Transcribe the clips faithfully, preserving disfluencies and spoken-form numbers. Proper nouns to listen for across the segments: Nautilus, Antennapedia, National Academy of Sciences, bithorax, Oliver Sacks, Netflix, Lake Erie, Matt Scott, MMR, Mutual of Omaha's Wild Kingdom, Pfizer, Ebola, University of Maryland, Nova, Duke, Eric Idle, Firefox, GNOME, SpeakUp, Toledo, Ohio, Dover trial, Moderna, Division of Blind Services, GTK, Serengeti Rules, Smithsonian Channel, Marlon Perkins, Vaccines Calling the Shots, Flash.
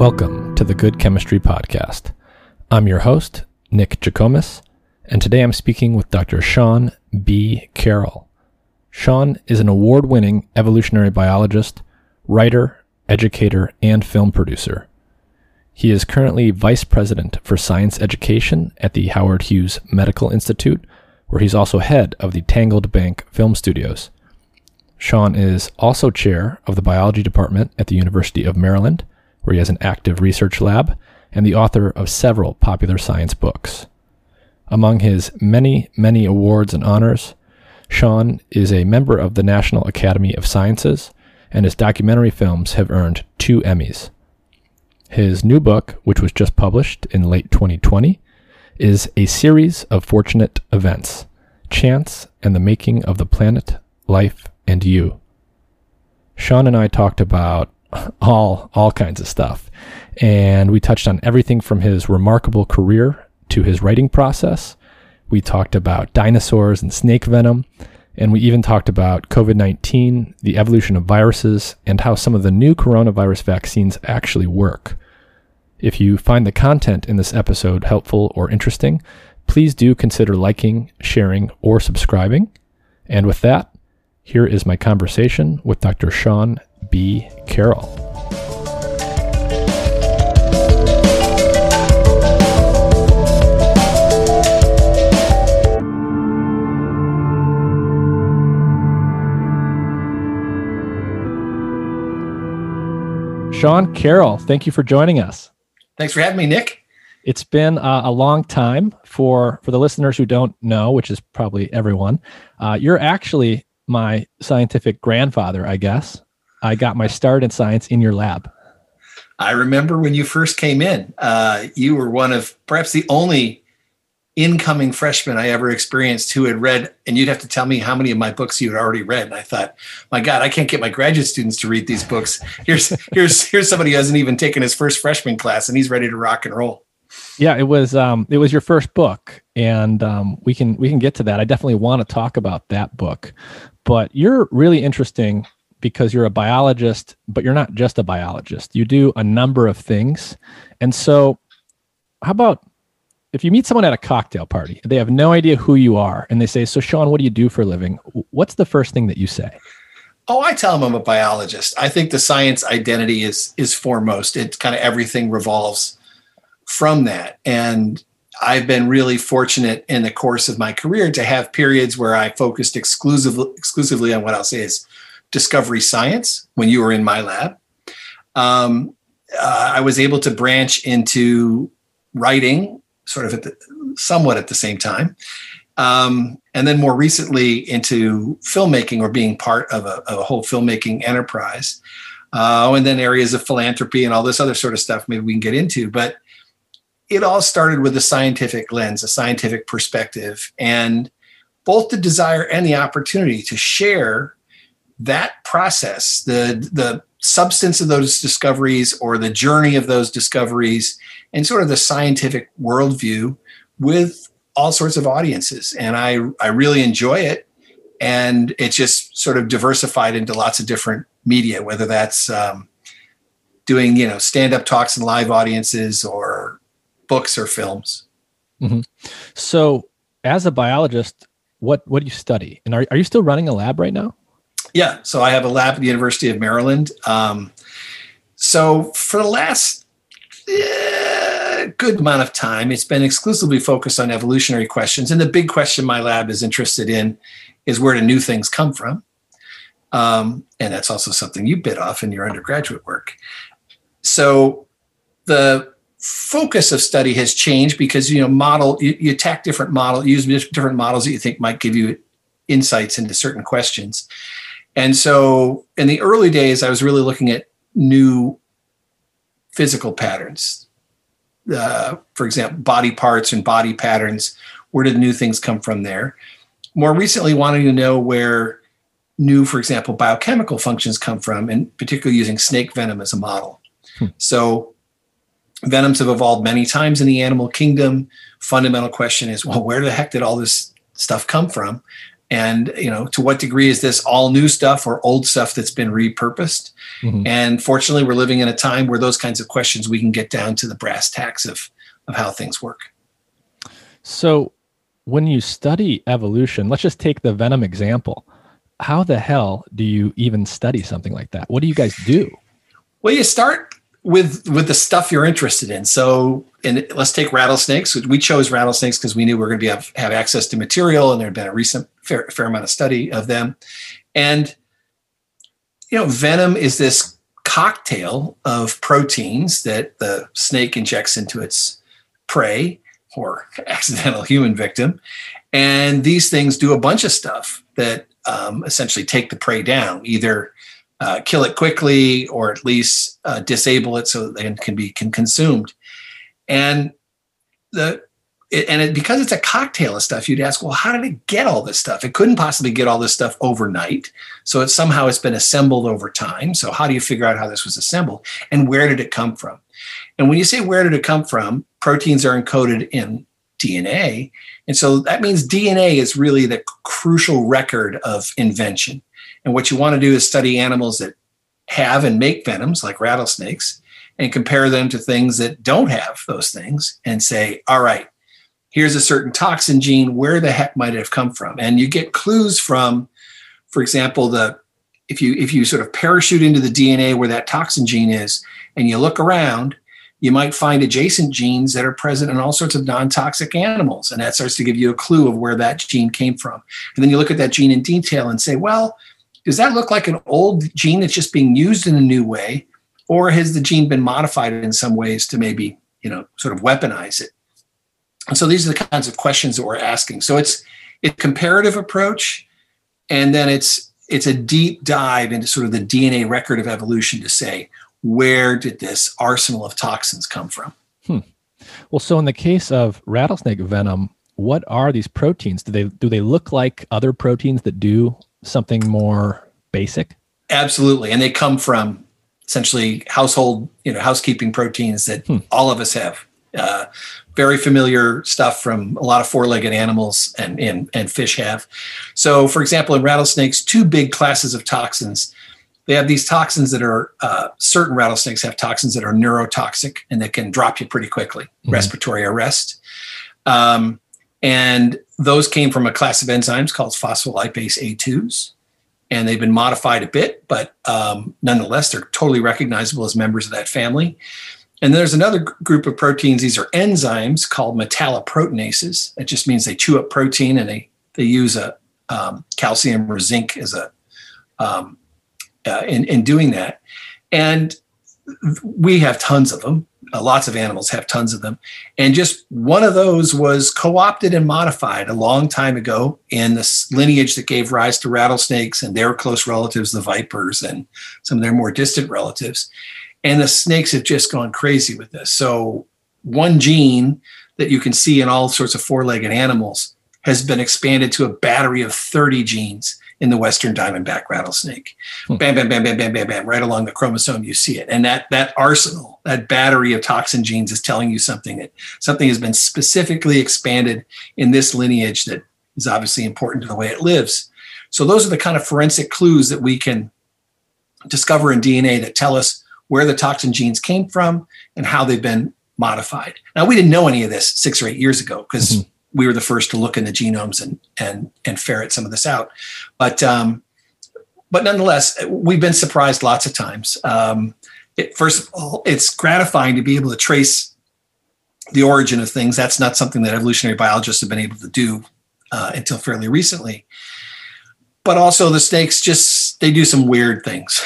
Welcome to the Good Chemistry Podcast. I'm your host, Nick Jacomis, and today I'm speaking with Doctor Sean B. Carroll. Sean is an award-winning evolutionary biologist, writer, educator, and film producer. He is currently Vice President for Science Education at the Howard Hughes Medical Institute, where he's also head of the Tangled Bank Film Studios. Sean is also chair of the biology department at the University of Maryland, where he has an active research lab, and the author of several popular science books. Among his many, many awards and honors, Sean is a member of the National Academy of Sciences, and his documentary films have earned two Emmys. His new book, which was just published in late twenty twenty, is A Series of Fortunate Events, Chance and the Making of the Planet, Life, and You. Sean and I talked about all all kinds of stuff, and we touched on everything from his remarkable career to his writing process. We talked about dinosaurs and snake venom, and we even talked about COVID nineteen, the evolution of viruses, and how some of the new coronavirus vaccines actually work. If you find the content in this episode helpful or interesting, please do consider liking, sharing, or subscribing. And with that, here is my conversation with Doctor Sean B. Carroll. Sean Carroll, thank you for joining us. Thanks for having me, Nick. It's been uh, a long time. For, for the listeners who don't know, which is probably everyone, uh, you're actually my scientific grandfather, I guess. I got my start in science in your lab. I remember when you first came in, uh, you were one of perhaps the only incoming freshman I ever experienced who had read, and you'd have to tell me how many of my books you had already read. And I thought, my God, I can't get my graduate students to read these books. Here's, here's, here's somebody who hasn't even taken his first freshman class and he's ready to rock and roll. Yeah, it was, um, it was your first book, and um, we can, we can get to that. I definitely want to talk about that book, but you're really interesting because you're a biologist, but you're not just a biologist. You do a number of things. And so how about if you meet someone at a cocktail party, they have no idea who you are, and they say, so Sean, what do you do for a living? What's the first thing that you say? Oh, I tell them I'm a biologist. I think the science identity is is foremost. It's kind of everything revolves from that. And I've been really fortunate in the course of my career to have periods where I focused exclusively exclusively on what I'll say is discovery science. When you were in my lab, um, uh, I was able to branch into writing, sort of at the, somewhat at the same time, um, and then more recently into filmmaking, or being part of a, of a whole filmmaking enterprise, uh, and then areas of philanthropy and all this other sort of stuff. Maybe we can get into, but it all started with a scientific lens, a scientific perspective, and both the desire and the opportunity to share that process, the the substance of those discoveries or the journey of those discoveries and sort of the scientific worldview with all sorts of audiences. And I, I really enjoy it. And it's just sort of diversified into lots of different media, whether that's um, doing, you know, stand-up talks in live audiences or books or films. Mm-hmm. So as a biologist, what, what do you study? And are, are you still running a lab right now? Yeah. So I have a lab at the University of Maryland. Um, so for the last uh, good amount of time, it's been exclusively focused on evolutionary questions. And the big question my lab is interested in is, where do new things come from? Um, and that's also something you bit off in your undergraduate work. So the focus of study has changed because, you know, model, you, you attack different models, use different models that you think might give you insights into certain questions. And so in the early days, I was really looking at new physical patterns. Uh, for example, body parts and body patterns. Where did new things come from there? More recently, wanting to know where new, for example, biochemical functions come from, and particularly using snake venom as a model. Hmm. So venoms have evolved many times in the animal kingdom. Fundamental question is, well, where the heck did all this stuff come from? And, you know, to what degree is this all new stuff or old stuff that's been repurposed? Mm-hmm. And fortunately, we're living in a time where those kinds of questions, we can get down to the brass tacks of, of how things work. So when you study evolution, let's just take the venom example. How the hell do you even study something like that? What do you guys do? Well, you start with with the stuff you're interested in. So and let's take rattlesnakes. We chose rattlesnakes because we knew we were going to be have, have access to material, and there had been a recent fair, fair amount of study of them. And, you know, venom is this cocktail of proteins that the snake injects into its prey or accidental human victim. And these things do a bunch of stuff that um, essentially take the prey down, either uh, kill it quickly or at least uh, disable it so that it can be can consumed. And the it, and it, because it's a cocktail of stuff, you'd ask, well, how did it get all this stuff? It couldn't possibly get all this stuff overnight. So it somehow it's been assembled over time. So how do you figure out how this was assembled and where did it come from? And when you say where did it come from, proteins are encoded in D N A. And so that means D N A is really the crucial record of invention. And what you want to do is study animals that have and make venoms like rattlesnakes and compare them to things that don't have those things and say, all right, here's a certain toxin gene, where the heck might it have come from? And you get clues from, for example, the if you if you sort of parachute into the D N A where that toxin gene is and you look around, you might find adjacent genes that are present in all sorts of non-toxic animals. And that starts to give you a clue of where that gene came from. And then you look at that gene in detail and say, well, does that look like an old gene that's just being used in a new way? Or has the gene been modified in some ways to maybe, you know, sort of weaponize it? And so these are the kinds of questions that we're asking. So it's a comparative approach. And then it's it's a deep dive into sort of the D N A record of evolution to say, where did this arsenal of toxins come from? Hmm. Well, so in the case of rattlesnake venom, what are these proteins? Do they do they look like other proteins that do something more basic? Absolutely, and they come from essentially household, you know, housekeeping proteins that hmm. all of us have. Uh, very familiar stuff from a lot of four-legged animals and, and and fish have. So, for example, in rattlesnakes, two big classes of toxins. They have these toxins that are, uh, certain rattlesnakes have toxins that are neurotoxic and that can drop you pretty quickly, mm-hmm. respiratory arrest. Um, and those came from a class of enzymes called phospholipase A twos. And they've been modified a bit, but um, nonetheless, they're totally recognizable as members of that family. And there's another g- group of proteins. These are enzymes called metalloproteinases. That just means they chew up protein and they, they use a um, calcium or zinc as a... Um, Uh, in, in doing that. And we have tons of them. Uh, lots of animals have tons of them. And just one of those was co-opted and modified a long time ago in this lineage that gave rise to rattlesnakes and their close relatives, the vipers, and some of their more distant relatives. And the snakes have just gone crazy with this. So one gene that you can see in all sorts of four-legged animals has been expanded to a battery of thirty genes in the Western diamondback rattlesnake. Hmm. Bam, bam, bam, bam, bam, bam, bam, right along the chromosome, you see it. And that that arsenal, that battery of toxin genes is telling you something, that something has been specifically expanded in this lineage that is obviously important to the way it lives. So those are the kind of forensic clues that we can discover in D N A that tell us where the toxin genes came from and how they've been modified. Now, we didn't know any of this six or eight years ago because mm-hmm. we were the first to look in the genomes and and and ferret some of this out, but um, but nonetheless, we've been surprised lots of times. Um, it, first of all, it's gratifying to be able to trace the origin of things. That's not something that evolutionary biologists have been able to do uh, until fairly recently. But also, the snakes just they do some weird things.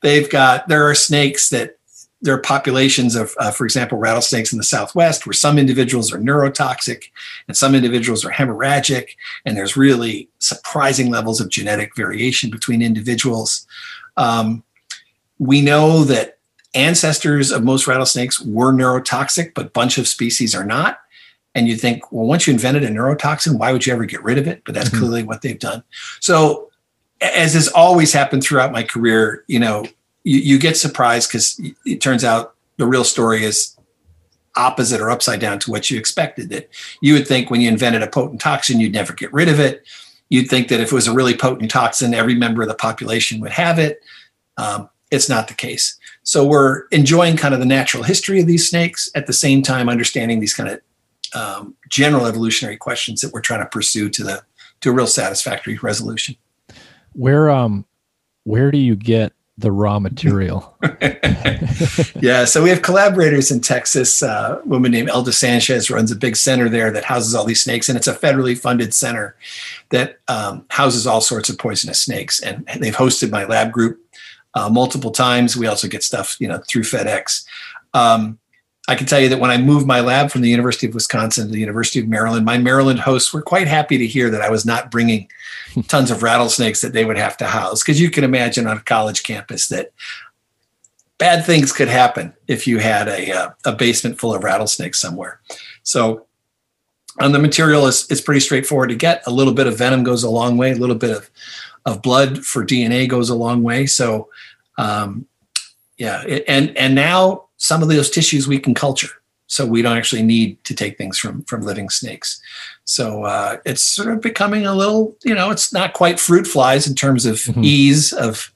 They've got there are snakes that. There are populations of, uh, for example, rattlesnakes in the Southwest where some individuals are neurotoxic and some individuals are hemorrhagic. And there's really surprising levels of genetic variation between individuals. Um, we know that ancestors of most rattlesnakes were neurotoxic, but a bunch of species are not. And you think, well, once you invented a neurotoxin, why would you ever get rid of it? But that's mm-hmm. clearly what they've done. So as has always happened throughout my career, you know, You, you get surprised because it turns out the real story is opposite or upside down to what you expected. That you would think when you invented a potent toxin, you'd never get rid of it. You'd think that if it was a really potent toxin, every member of the population would have it. Um, it's not the case. So we're enjoying kind of the natural history of these snakes, at the same time understanding these kind of um, general evolutionary questions that we're trying to pursue to the to a real satisfactory resolution. Where um, where do you get the raw material? Yeah, so we have collaborators in Texas. Uh, a woman named Elda Sanchez runs a big center there that houses all these snakes, and it's a federally funded center that um, houses all sorts of poisonous snakes. And they've hosted my lab group uh, multiple times. We also get stuff, you know, through FedEx. Um, I can tell you that when I moved my lab from the University of Wisconsin to the University of Maryland, my Maryland hosts were quite happy to hear that I was not bringing tons of rattlesnakes that they would have to house. Because you can imagine on a college campus that bad things could happen if you had a, a, a basement full of rattlesnakes somewhere. So on the material, it's, it's pretty straightforward to get. A little bit of venom goes a long way. A little bit of, of blood for D N A goes a long way. So um, yeah, it, and and now... some of those tissues we can culture, so we don't actually need to take things from from living snakes. So uh, it's sort of becoming a little, you know, it's not quite fruit flies in terms of mm-hmm. ease of,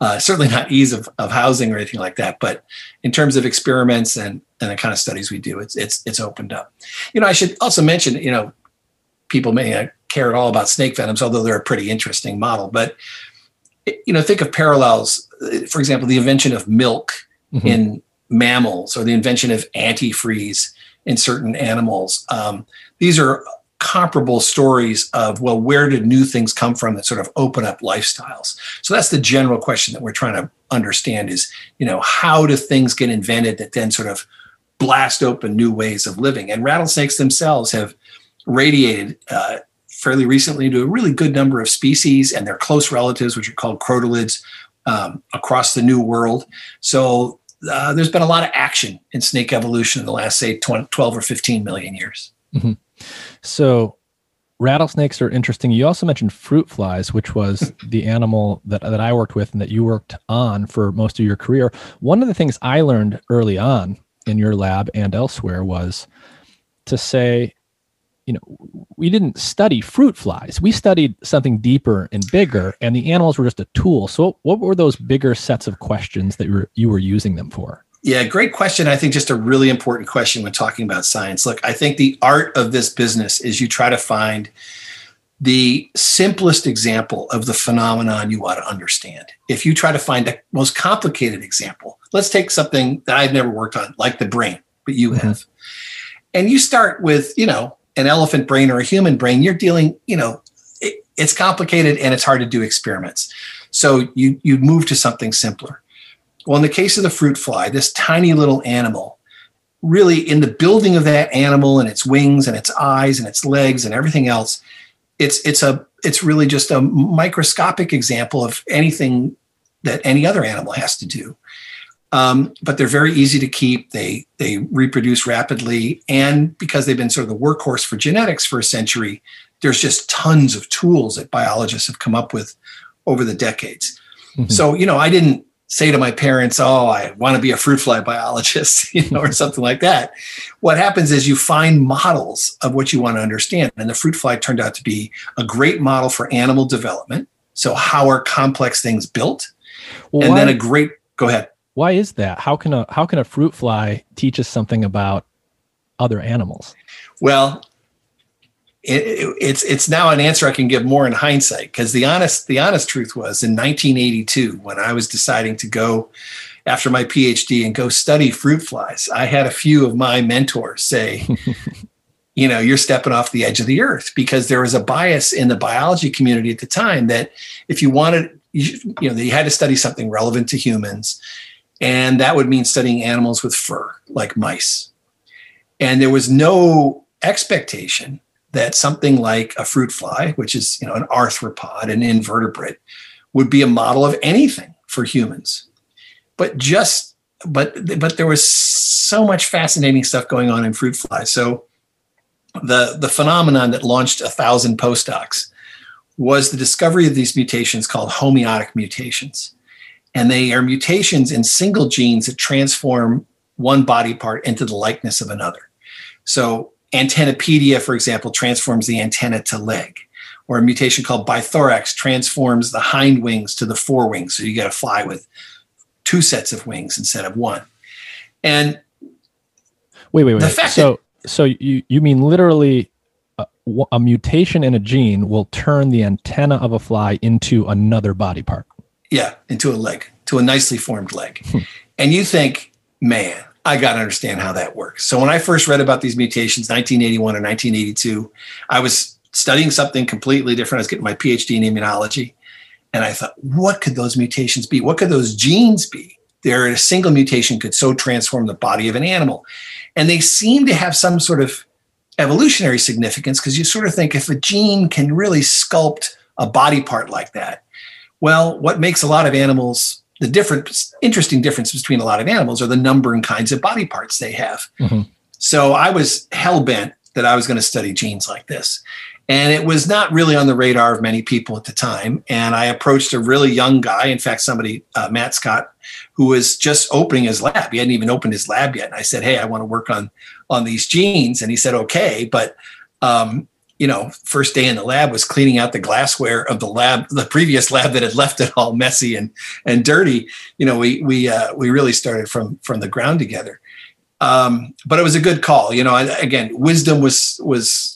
uh, certainly not ease of, of housing or anything like that. But in terms of experiments and and the kind of studies we do, it's it's it's opened up. You know, I should also mention, you know, people may not care at all about snake venoms, although they're a pretty interesting model. But you know, think of parallels. For example, the invention of milk mm-hmm. in mammals, or the invention of antifreeze in certain animals. Um, these are comparable stories of, well, where did new things come from that sort of open up lifestyles? So that's the general question that we're trying to understand is, you know, how do things get invented that then sort of blast open new ways of living? And rattlesnakes themselves have radiated uh, fairly recently to a really good number of species and their close relatives, which are called crotalids, um, across the New World. So Uh, there's been a lot of action in snake evolution in the last, say, twelve or fifteen million years. Mm-hmm. So rattlesnakes are interesting. You also mentioned fruit flies, which was the animal that, that I worked with and that you worked on for most of your career. One of the things I learned early on in your lab and elsewhere was to say, you know, we didn't study fruit flies. We studied something deeper and bigger, and the animals were just a tool. So what were those bigger sets of questions that you were, you were using them for? Yeah, great question. I think just a really important question when talking about science. Look, I think the art of this business is you try to find the simplest example of the phenomenon you want to understand. If you try to find the most complicated example, let's take something that I've never worked on, like the brain, but you mm-hmm. have. And you start with, you know, an elephant brain or a human brain, you're dealing, you know, it, it's complicated and it's hard to do experiments. So you you move to something simpler. Well, in the case of the fruit fly, this tiny little animal, really in the building of that animal and its wings and its eyes and its legs and everything else, it's it's a it's really just a microscopic example of anything that any other animal has to do. Um, but they're very easy to keep. They they reproduce rapidly. And because they've been sort of the workhorse for genetics for a century, there's just tons of tools that biologists have come up with over the decades. Mm-hmm. So, you know, I didn't say to my parents, oh, I want to be a fruit fly biologist, you know, or something like that. What happens is you find models of what you want to understand. And the fruit fly turned out to be a great model for animal development. So how are complex things built? Well, and why- then a great, go ahead. Why is that? How can a how can a fruit fly teach us something about other animals? Well, it, it, it's it's now an answer I can give more in hindsight, because the honest the honest truth was in nineteen eighty-two, when I was deciding to go after my PhD and go study fruit flies, I had a few of my mentors say, you know, you're stepping off the edge of the earth, because there was a bias in the biology community at the time that if you wanted, you, you know, that you had to study something relevant to humans. And that would mean studying animals with fur, like mice. And there was no expectation that something like a fruit fly, which is, you know, an arthropod, an invertebrate, would be a model of anything for humans. But just, but, but there was so much fascinating stuff going on in fruit flies. So the, the phenomenon that launched a thousand postdocs was the discovery of these mutations called homeotic mutations. And they are mutations in single genes that transform one body part into the likeness of another. So antennapedia, for example, transforms the antenna to leg, or a mutation called bithorax transforms the hind wings to the forewings. So you get a fly with two sets of wings instead of one. And wait, wait, wait. The fact so, that, so you, you mean literally a, a mutation in a gene will turn the antenna of a fly into another body part? Yeah, into a leg, to a nicely formed leg. Hmm. And you think, man, I got to understand how that works. So when I first read about these mutations, nineteen eighty-one and nineteen eighty-two, I was studying something completely different. I was getting my PhD in immunology. And I thought, what could those mutations be? What could those genes be? There, a single mutation could so transform the body of an animal. And they seem to have some sort of evolutionary significance, because you sort of think if a gene can really sculpt a body part like that, well, what makes a lot of animals, the different, interesting difference between a lot of animals are the number and kinds of body parts they have. Mm-hmm. So I was hell-bent that I was going to study genes like this. And it was not really on the radar of many people at the time. And I approached a really young guy, in fact, somebody, uh, Matt Scott, who was just opening his lab. He hadn't even opened his lab yet. And I said, hey, I want to work on, on these genes. And he said, okay, but, um, you know, first day in the lab was cleaning out the glassware of the lab, the previous lab that had left it all messy and, and dirty. You know, we, we, uh, we really started from, from the ground together. Um, but it was a good call. You know, I, again, wisdom was, was,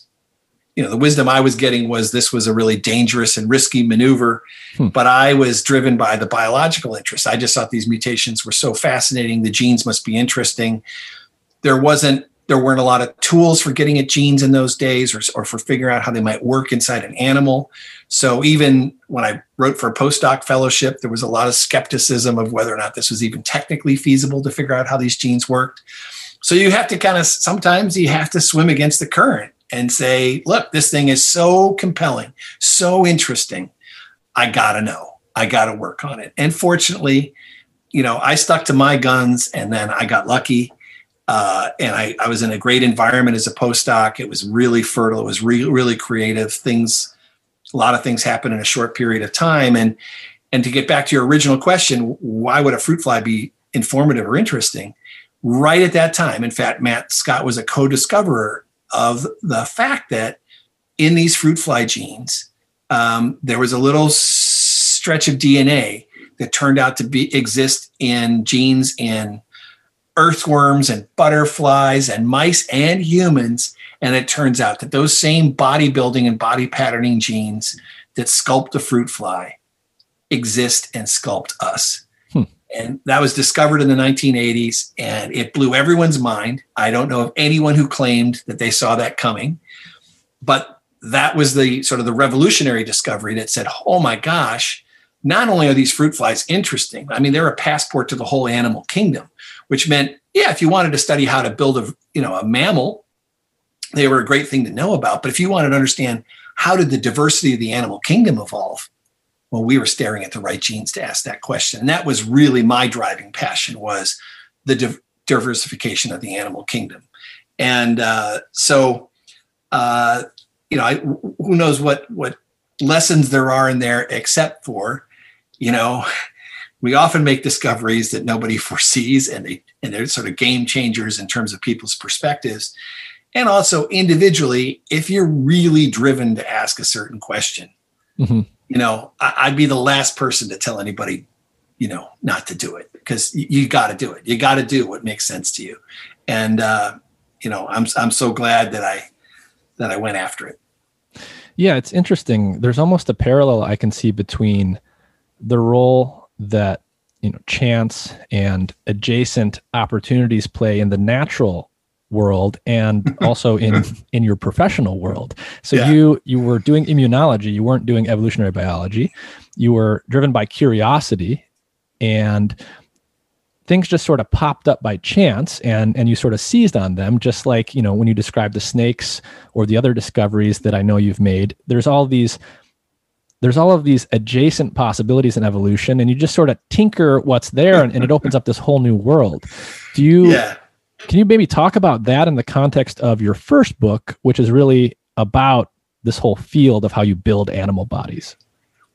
you know, the wisdom I was getting was this was a really dangerous and risky maneuver, hmm. but I was driven by the biological interest. I just thought these mutations were so fascinating. The genes must be interesting. There wasn't, There weren't a lot of tools for getting at genes in those days or, or for figuring out how they might work inside an animal. So even when I wrote for a postdoc fellowship, there was a lot of skepticism of whether or not this was even technically feasible to figure out how these genes worked. So you have to kind of, sometimes you have to swim against the current and say, look, this thing is so compelling, so interesting. I got to know. I got to work on it. And fortunately, you know, I stuck to my guns and then I got lucky. Uh, and I, I was in a great environment as a postdoc. It was really fertile. It was re- really creative things. A lot of things happened in a short period of time. And, and to get back to your original question, why would a fruit fly be informative or interesting? Right at that time, in fact, Matt Scott was a co-discoverer of the fact that in these fruit fly genes, um, there was a little stretch of D N A that turned out to be exist in genes in earthworms and butterflies and mice and humans. And it turns out that those same bodybuilding and body patterning genes that sculpt the fruit fly exist and sculpt us. Hmm. And that was discovered in the nineteen eighties and it blew everyone's mind. I don't know of anyone who claimed that they saw that coming, but that was the sort of the revolutionary discovery that said, oh my gosh, not only are these fruit flies interesting, I mean, they're a passport to the whole animal kingdom. Which meant, yeah, if you wanted to study how to build a, you know, a mammal, they were a great thing to know about. But if you wanted to understand how did the diversity of the animal kingdom evolve, well, we were staring at the right genes to ask that question. And that was really my driving passion, was the div- diversification of the animal kingdom. And uh, so, uh, you know, I, who knows what what lessons there are in there, except for, you know. We often make discoveries that nobody foresees, and they and they're sort of game changers in terms of people's perspectives. And also individually, if you're really driven to ask a certain question, mm-hmm. you know, I, I'd be the last person to tell anybody, you know, not to do it, because you, you got to do it. You got to do what makes sense to you. And uh, you know, I'm I'm so glad that I that I went after it. Yeah, it's interesting. There's almost a parallel I can see between the role that, you know, chance and adjacent opportunities play in the natural world and also in, in your professional world. So yeah. you, you were doing immunology, you weren't doing evolutionary biology, you were driven by curiosity, and things just sort of popped up by chance, and, and you sort of seized on them. Just like, you know, when you describe the snakes or the other discoveries that I know you've made, there's all these There's all of these adjacent possibilities in evolution, and you just sort of tinker what's there, and, and it opens up this whole new world. Do you, yeah. Can you maybe talk about that in the context of your first book, which is really about this whole field of how you build animal bodies?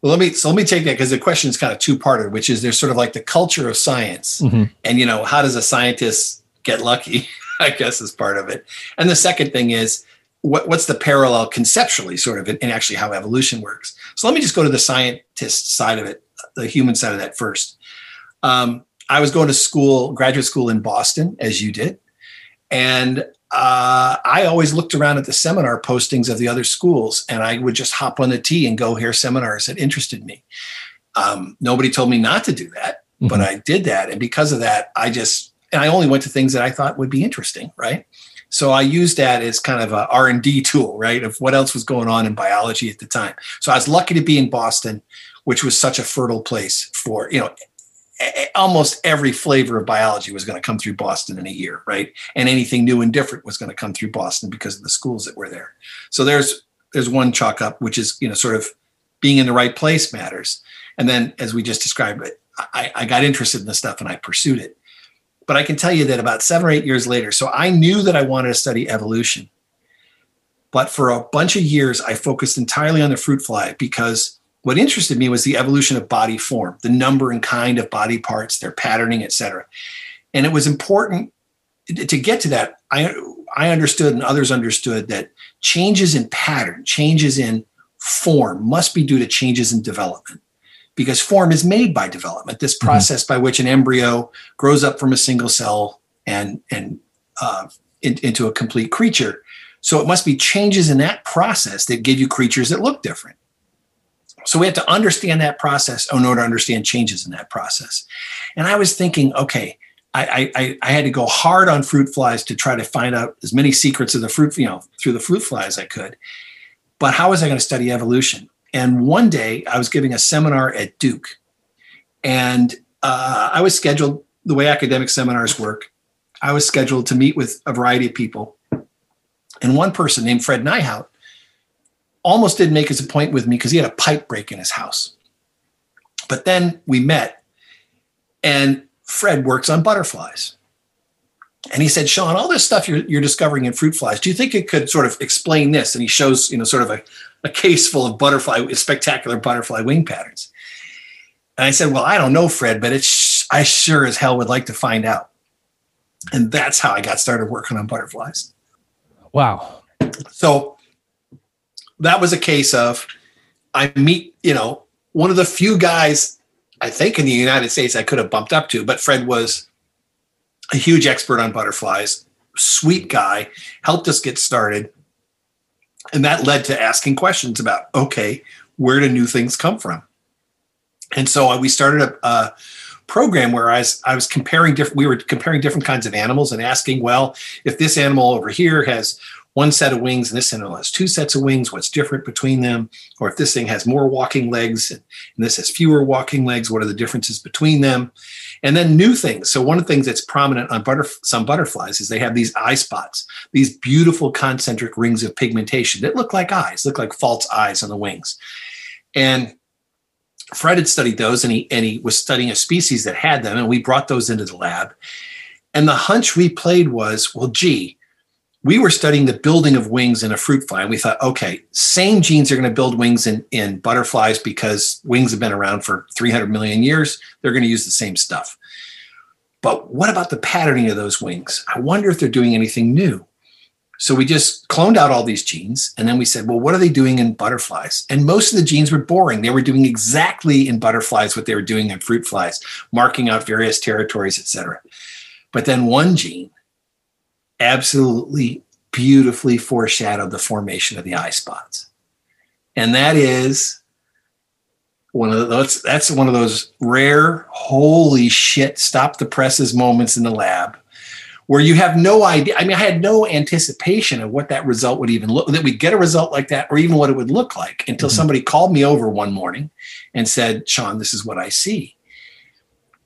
Well, let me, so let me take that, because the question is kind of two-parted, which is there's sort of like the culture of science, mm-hmm. and, you know, how does a scientist get lucky, I guess, is part of it. And the second thing is, what, what's the parallel conceptually sort of in, in actually how evolution works. So let me just go to the scientist side of it, the human side of that first. Um, I was going to school, graduate school in Boston, as you did. And uh, I always looked around at the seminar postings of the other schools, and I would just hop on the T and go hear seminars that interested me. Um, nobody told me not to do that, mm-hmm. but I did that. And because of that, I just, and I only went to things that I thought would be interesting, right? So I used that as kind of a R and D tool, right, of what else was going on in biology at the time. So I was lucky to be in Boston, which was such a fertile place for, you know, almost every flavor of biology was going to come through Boston in a year, right? And anything new and different was going to come through Boston because of the schools that were there. So there's there's one chalk up, which is, you know, sort of being in the right place matters. And then, as we just described, I, I got interested in this stuff and I pursued it. But I can tell you that about seven or eight years later, so I knew that I wanted to study evolution. But for a bunch of years, I focused entirely on the fruit fly because what interested me was the evolution of body form, the number and kind of body parts, their patterning, et cetera. And it was important to get to that. I, I understood and others understood that changes in pattern, changes in form must be due to changes in development, because form is made by development, this process mm-hmm. by which an embryo grows up from a single cell and, and uh, in, into a complete creature. So it must be changes in that process that give you creatures that look different. So we have to understand that process in order to understand changes in that process. And I was thinking, okay, I, I, I had to go hard on fruit flies to try to find out as many secrets of the fruit, you know, through the fruit fly as I could. But how was I going to study evolution? And one day I was giving a seminar at Duke, and uh, I was scheduled, the way academic seminars work, I was scheduled to meet with a variety of people. And one person named Fred Nijhoot almost didn't make his appointment with me because he had a pipe break in his house. But then we met, and Fred works on butterflies. And he said, Sean, all this stuff you're, you're discovering in fruit flies, do you think it could sort of explain this? And he shows, you know, sort of a, a case full of butterfly, spectacular butterfly wing patterns. And I said, well, I don't know, Fred, but it's, I sure as hell would like to find out. And that's how I got started working on butterflies. Wow. So that was a case of I meet, you know, one of the few guys I think in the United States I could have bumped up to, but Fred was a huge expert on butterflies, sweet guy, helped us get started. And that led to asking questions about, okay, where do new things come from? And so we started a, a program where I was, I was comparing different, we were comparing different kinds of animals and asking, well, if this animal over here has one set of wings and this animal has two sets of wings, what's different between them? Or if this thing has more walking legs and this has fewer walking legs, what are the differences between them? And then new things. So one of the things that's prominent on butterf- some butterflies is they have these eye spots, these beautiful concentric rings of pigmentation that look like eyes, look like false eyes on the wings. And Fred had studied those, and he, and he was studying a species that had them, and we brought those into the lab. And the hunch we played was, well, gee, we were studying the building of wings in a fruit fly, and we thought, okay, same genes are going to build wings in, in butterflies because wings have been around for three hundred million years. They're going to use the same stuff. But what about the patterning of those wings? I wonder if they're doing anything new. So we just cloned out all these genes, and then we said, well, what are they doing in butterflies? And most of the genes were boring. They were doing exactly in butterflies what they were doing in fruit flies, marking out various territories, et cetera. But then one gene absolutely beautifully foreshadowed the formation of the eye spots. And that is one of those, that's one of those rare, holy shit, stop the presses moments in the lab where you have no idea. I mean, I had no anticipation of what that result would even look, that we'd get a result like that or even what it would look like until mm-hmm. somebody called me over one morning and said, Sean, this is what I see.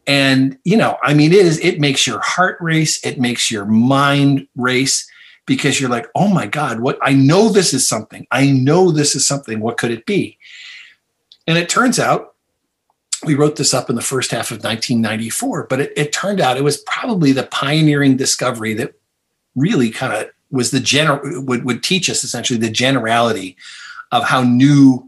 And, you know, I mean, it is, it makes your heart race. It makes your mind race because you're like, oh my God, what, I know this is something, I know this is something. What could it be? And it turns out we wrote this up in the first half of nineteen ninety-four, but it, it turned out it was probably the pioneering discovery that really kind of was the general would, would teach us essentially the generality of how new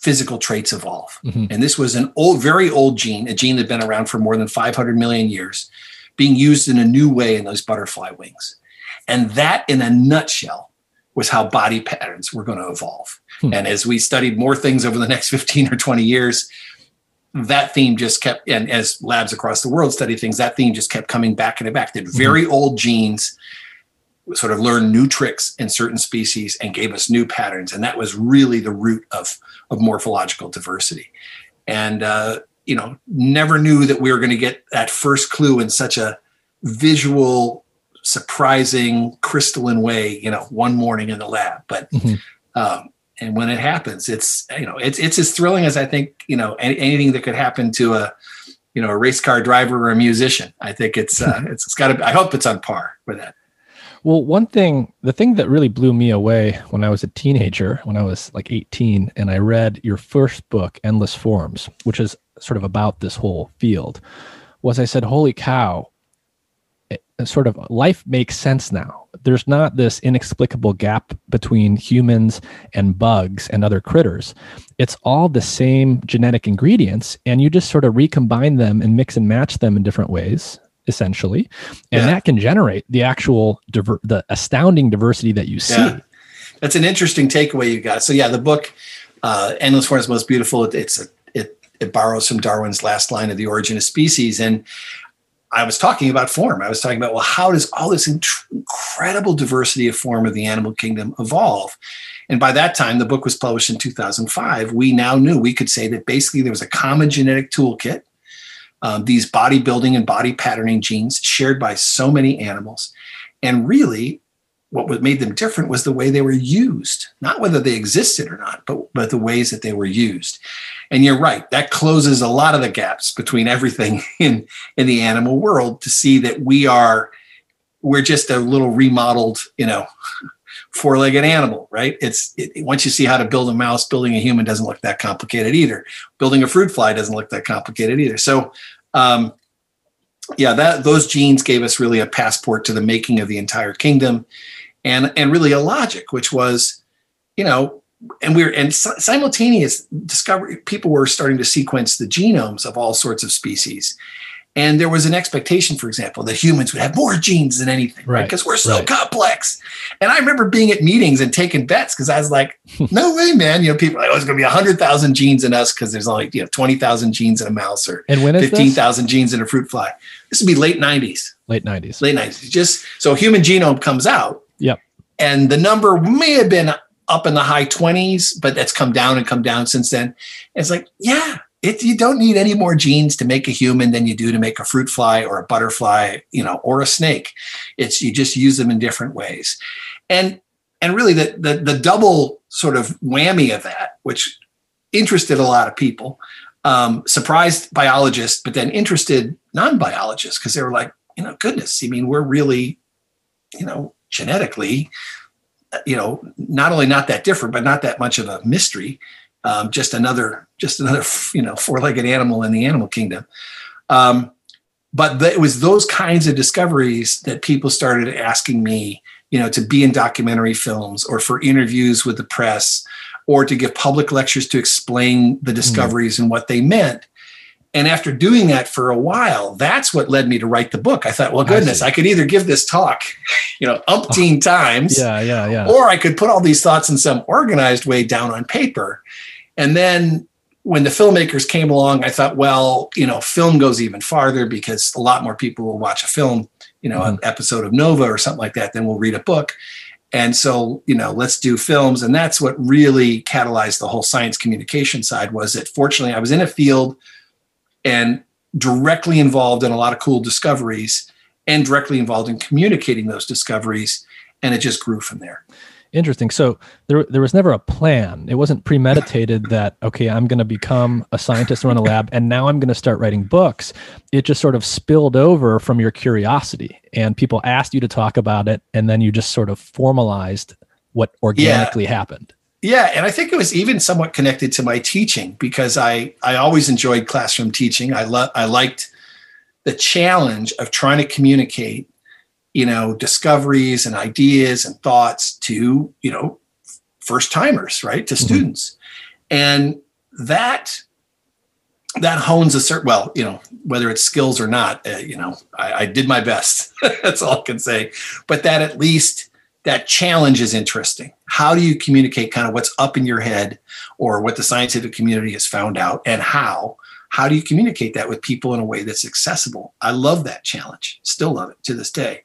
physical traits evolve. Mm-hmm. And this was an old, very old gene, a gene that had been around for more than five hundred million years, being used in a new way in those butterfly wings. And that, in a nutshell, was how body patterns were going to evolve. Hmm. And as we studied more things over the next fifteen or twenty years, that theme just kept, and as labs across the world study things, that theme just kept coming back and back. That very mm-hmm. old genes sort of learned new tricks in certain species and gave us new patterns. And that was really the root of, of morphological diversity. And, uh, you know, never knew that we were going to get that first clue in such a visual, surprising, crystalline way, you know, one morning in the lab. But, mm-hmm. um, and when it happens, it's, you know, it's, it's as thrilling as I think, you know, any, anything that could happen to a, you know, a race car driver or a musician. I think it's, uh, it's, it's gotta, I hope it's on par with that. Well, one thing, the thing that really blew me away when I was a teenager, when I was like eighteen, and I read your first book, Endless Forms, which is sort of about this whole field, was I said, holy cow, it, sort of life makes sense now. There's not this inexplicable gap between humans and bugs and other critters. It's all the same genetic ingredients, and you just sort of recombine them and mix and match them in different ways, essentially. And yeah. that can generate the actual, diver- the astounding diversity that you see. Yeah. That's an interesting takeaway you got. So yeah, the book, uh, Endless Forms Most Beautiful, it, it's a, it, it borrows from Darwin's last line of The Origin of Species. And I was talking about form. I was talking about, well, how does all this in- incredible diversity of form of the animal kingdom evolve? And by that time, the book was published in two thousand five. We now knew we could say that basically there was a common genetic toolkit, um, these bodybuilding and body patterning genes shared by so many animals. And really, what made them different was the way they were used, not whether they existed or not, but, but the ways that they were used. And you're right, that closes a lot of the gaps between everything in, in the animal world to see that we are, we're just a little remodeled, you know, four-legged animal, right? It's it, once you see how to build a mouse, building a human doesn't look that complicated either. Building a fruit fly doesn't look that complicated either. So, um, yeah, that those genes gave us really a passport to the making of the entire kingdom. And and really a logic, which was, you know, and we we're and simultaneous discovery. People were starting to sequence the genomes of all sorts of species, and there was an expectation, for example, that humans would have more genes than anything, right? Because right? we're so right. complex. And I remember being at meetings and taking bets because I was like, "No way, man!" You know, people are like, "Oh, it's going to be a hundred thousand genes in us because there's only you know twenty thousand genes in a mouse or and when is fifteen thousand genes in a fruit fly." This would be late nineties. Late nineties. Late nineties. Just so human genome comes out. Yep. And the number may have been up in the high twenties, but that's come down and come down since then. It's like, yeah, it, you don't need any more genes to make a human than you do to make a fruit fly or a butterfly, you know, or a snake. It's you just use them in different ways. And and really the the, the double sort of whammy of that, which interested a lot of people, um, surprised biologists, but then interested non-biologists because they were like, you know, goodness, I mean, we're really, you know, genetically, you know, not only not that different, but not that much of a mystery. Um, just another, just another, you know, four-legged animal in the animal kingdom. Um, but the, it was those kinds of discoveries that people started asking me, you know, to be in documentary films or for interviews with the press or to give public lectures to explain the discoveries mm-hmm. and what they meant. And after doing that for a while, that's what led me to write the book. I thought, well, goodness, I, I could either give this talk, you know, umpteen times, yeah, yeah, yeah, or I could put all these thoughts in some organized way down on paper. And then when the filmmakers came along, I thought, well, you know, film goes even farther because a lot more people will watch a film, you know, mm-hmm. an episode of Nova or something like that, than will read a book. And so, you know, let's do films. And that's what really catalyzed the whole science communication side was that fortunately I was in a field and directly involved in a lot of cool discoveries and directly involved in communicating those discoveries. And it just grew from there. Interesting. So there there was never a plan. It wasn't premeditated that, okay, I'm going to become a scientist and run a lab, and now I'm going to start writing books. It just sort of spilled over from your curiosity and people asked you to talk about it. And then you just sort of formalized what organically yeah. happened. Yeah, and I think it was even somewhat connected to my teaching because I, I always enjoyed classroom teaching. I lo- I liked the challenge of trying to communicate, you know, discoveries and ideas and thoughts to, you know, first timers, right, to mm-hmm. students. And that that hones a certain, well, you know, whether it's skills or not, uh, you know, I, I did my best. That's all I can say. But that at least that challenge is interesting. How do you communicate kind of what's up in your head or what the scientific community has found out, and how? How do you communicate that with people in a way that's accessible? I love that challenge. Still love it to this day.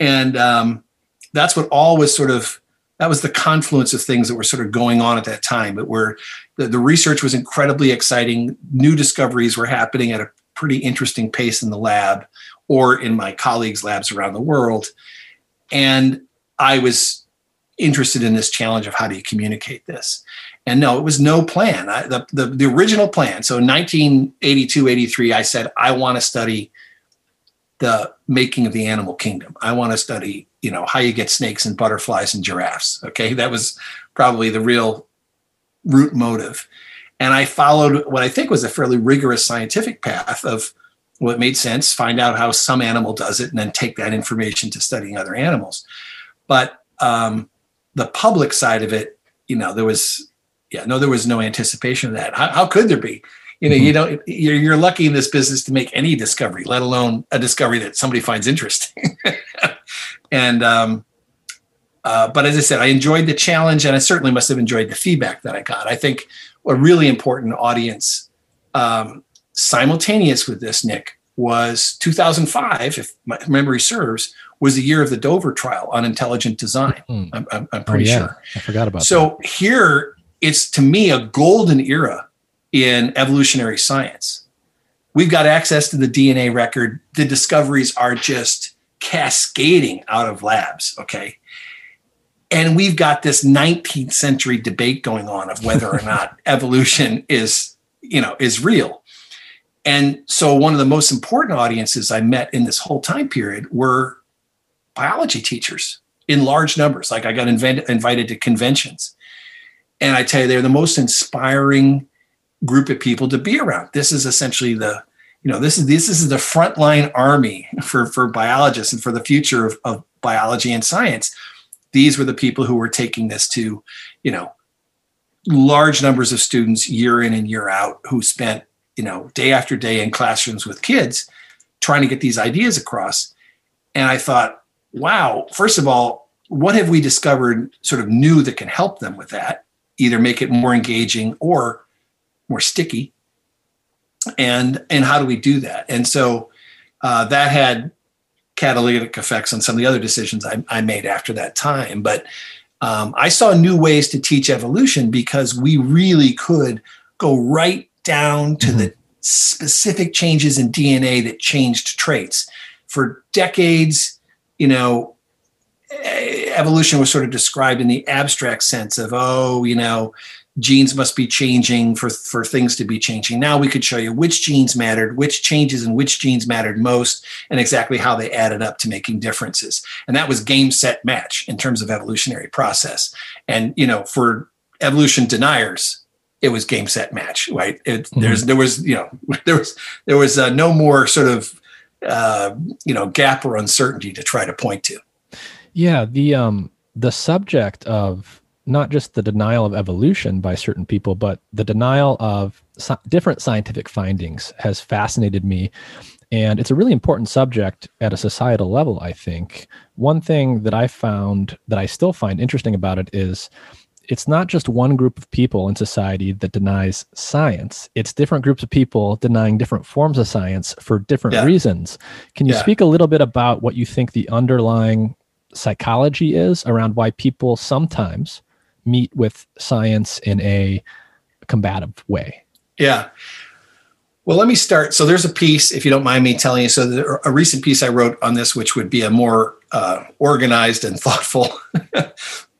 And um, that's what all was sort of, that was the confluence of things that were sort of going on at that time. But where the, the research was incredibly exciting. New discoveries were happening at a pretty interesting pace in the lab or in my colleagues' labs around the world. And I was interested in this challenge of how do you communicate this? And no, it was no plan. I, the, the, the original plan, so in nineteen eighty-two, eighty-three, I said, I want to study the making of the animal kingdom. I want to study, you know, how you get snakes and butterflies and giraffes. Okay, that was probably the real root motive. And I followed what I think was a fairly rigorous scientific path of what made sense, find out how some animal does it, and then take that information to studying other animals. But um, the public side of it, you know, there was, yeah, no, there was no anticipation of that. How, how could there be? You know, mm-hmm. you don't, you're, you're lucky in this business to make any discovery, let alone a discovery that somebody finds interesting. and, um, uh, but as I said, I enjoyed the challenge, and I certainly must have enjoyed the feedback that I got. I think a really important audience um, simultaneous with this, Nick, was two thousand five, if my memory serves, was the year of the Dover trial on intelligent design. Mm-hmm. I'm, I'm, I'm pretty oh, yeah. sure. I forgot about so that. So here, it's to me a golden era in evolutionary science. We've got access to the D N A record. The discoveries are just cascading out of labs, okay? And we've got this nineteenth century debate going on of whether or not evolution is, you know, is real. And so one of the most important audiences I met in this whole time period were biology teachers in large numbers. Like I got inv- invited to conventions. And I tell you, they're the most inspiring group of people to be around. This is essentially the, you know, this is this is the frontline army for, for biologists and for the future of, of biology and science. These were the people who were taking this to, you know, large numbers of students year in and year out, who spent, you know, day after day in classrooms with kids trying to get these ideas across. And I thought, wow, first of all, what have we discovered sort of new that can help them with that? Either make it more engaging or more sticky. And, and how do we do that? And so uh, that had catalytic effects on some of the other decisions I, I made after that time. But um, I saw new ways to teach evolution, because we really could go right down to mm-hmm. the specific changes in D N A that changed traits. For decades, you know, evolution was sort of described in the abstract sense of, oh, you know, genes must be changing for, for things to be changing. Now we could show you which genes mattered, which changes in which genes mattered most, and exactly how they added up to making differences. And that was game, set, match in terms of evolutionary process. And, you know, for evolution deniers, it was game, set, match, right? It, mm-hmm. There's, there was, you know, there was, there was uh, no more sort of, uh, you know, gap or uncertainty to try to point to. Yeah, the um the subject of not just the denial of evolution by certain people, but the denial of so- different scientific findings has fascinated me. And it's a really important subject at a societal level, I think. One thing that I found that I still find interesting about it is it's not just one group of people in society that denies science. It's different groups of people denying different forms of science for different yeah. reasons. Can you yeah. speak a little bit about what you think the underlying psychology is around why people sometimes meet with science in a combative way? Yeah. Well, let me start. So there's a piece, if you don't mind me telling you, so there, a recent piece I wrote on this, which would be a more uh, organized and thoughtful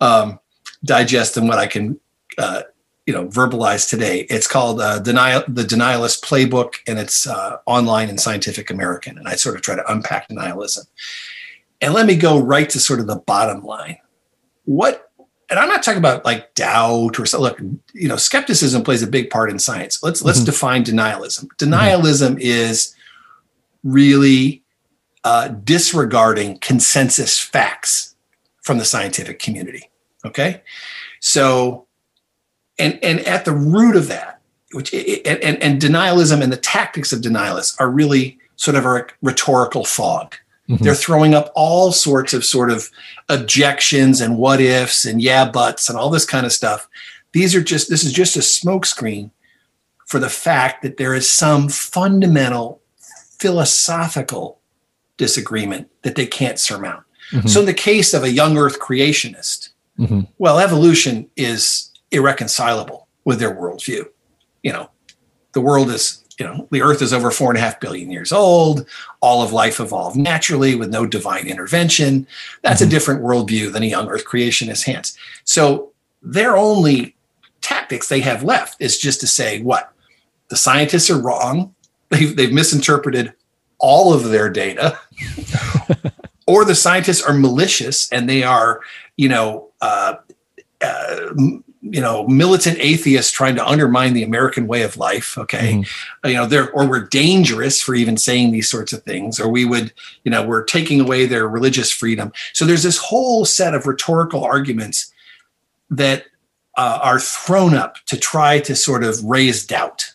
um, digest than what I can, uh, you know, verbalize today. It's called uh, Denial, The Denialist Playbook, and it's uh, online in Scientific American. And I sort of try to unpack denialism. And let me go right to sort of the bottom line. What, and I'm not talking about like doubt or so. Look, you know, skepticism plays a big part in science. Let's let's mm-hmm. define denialism. Denialism mm-hmm. is really uh, disregarding consensus facts from the scientific community. Okay, so and and at the root of that, which and and, and denialism and the tactics of denialists are really sort of a rhetorical fog. Mm-hmm. They're throwing up all sorts of sort of objections and what ifs and yeah buts and all this kind of stuff. These are just, this is just a smokescreen for the fact that there is some fundamental philosophical disagreement that they can't surmount. Mm-hmm. So in the case of a young earth creationist, mm-hmm. well, evolution is irreconcilable with their worldview. You know, the world is, you know, the earth is over four and a half billion years old. All of life evolved naturally with no divine intervention. That's mm-hmm. a different worldview than a young earth creationist hands. So their only tactics they have left is just to say, what? The scientists are wrong. They've, they've misinterpreted all of their data. Or the scientists are malicious and they are, you know, uh, uh, m- you know, militant atheists trying to undermine the American way of life. Okay. Mm-hmm. You know, they're, or we're dangerous for even saying these sorts of things, or we would, you know, we're taking away their religious freedom. So there's this whole set of rhetorical arguments that uh, are thrown up to try to sort of raise doubt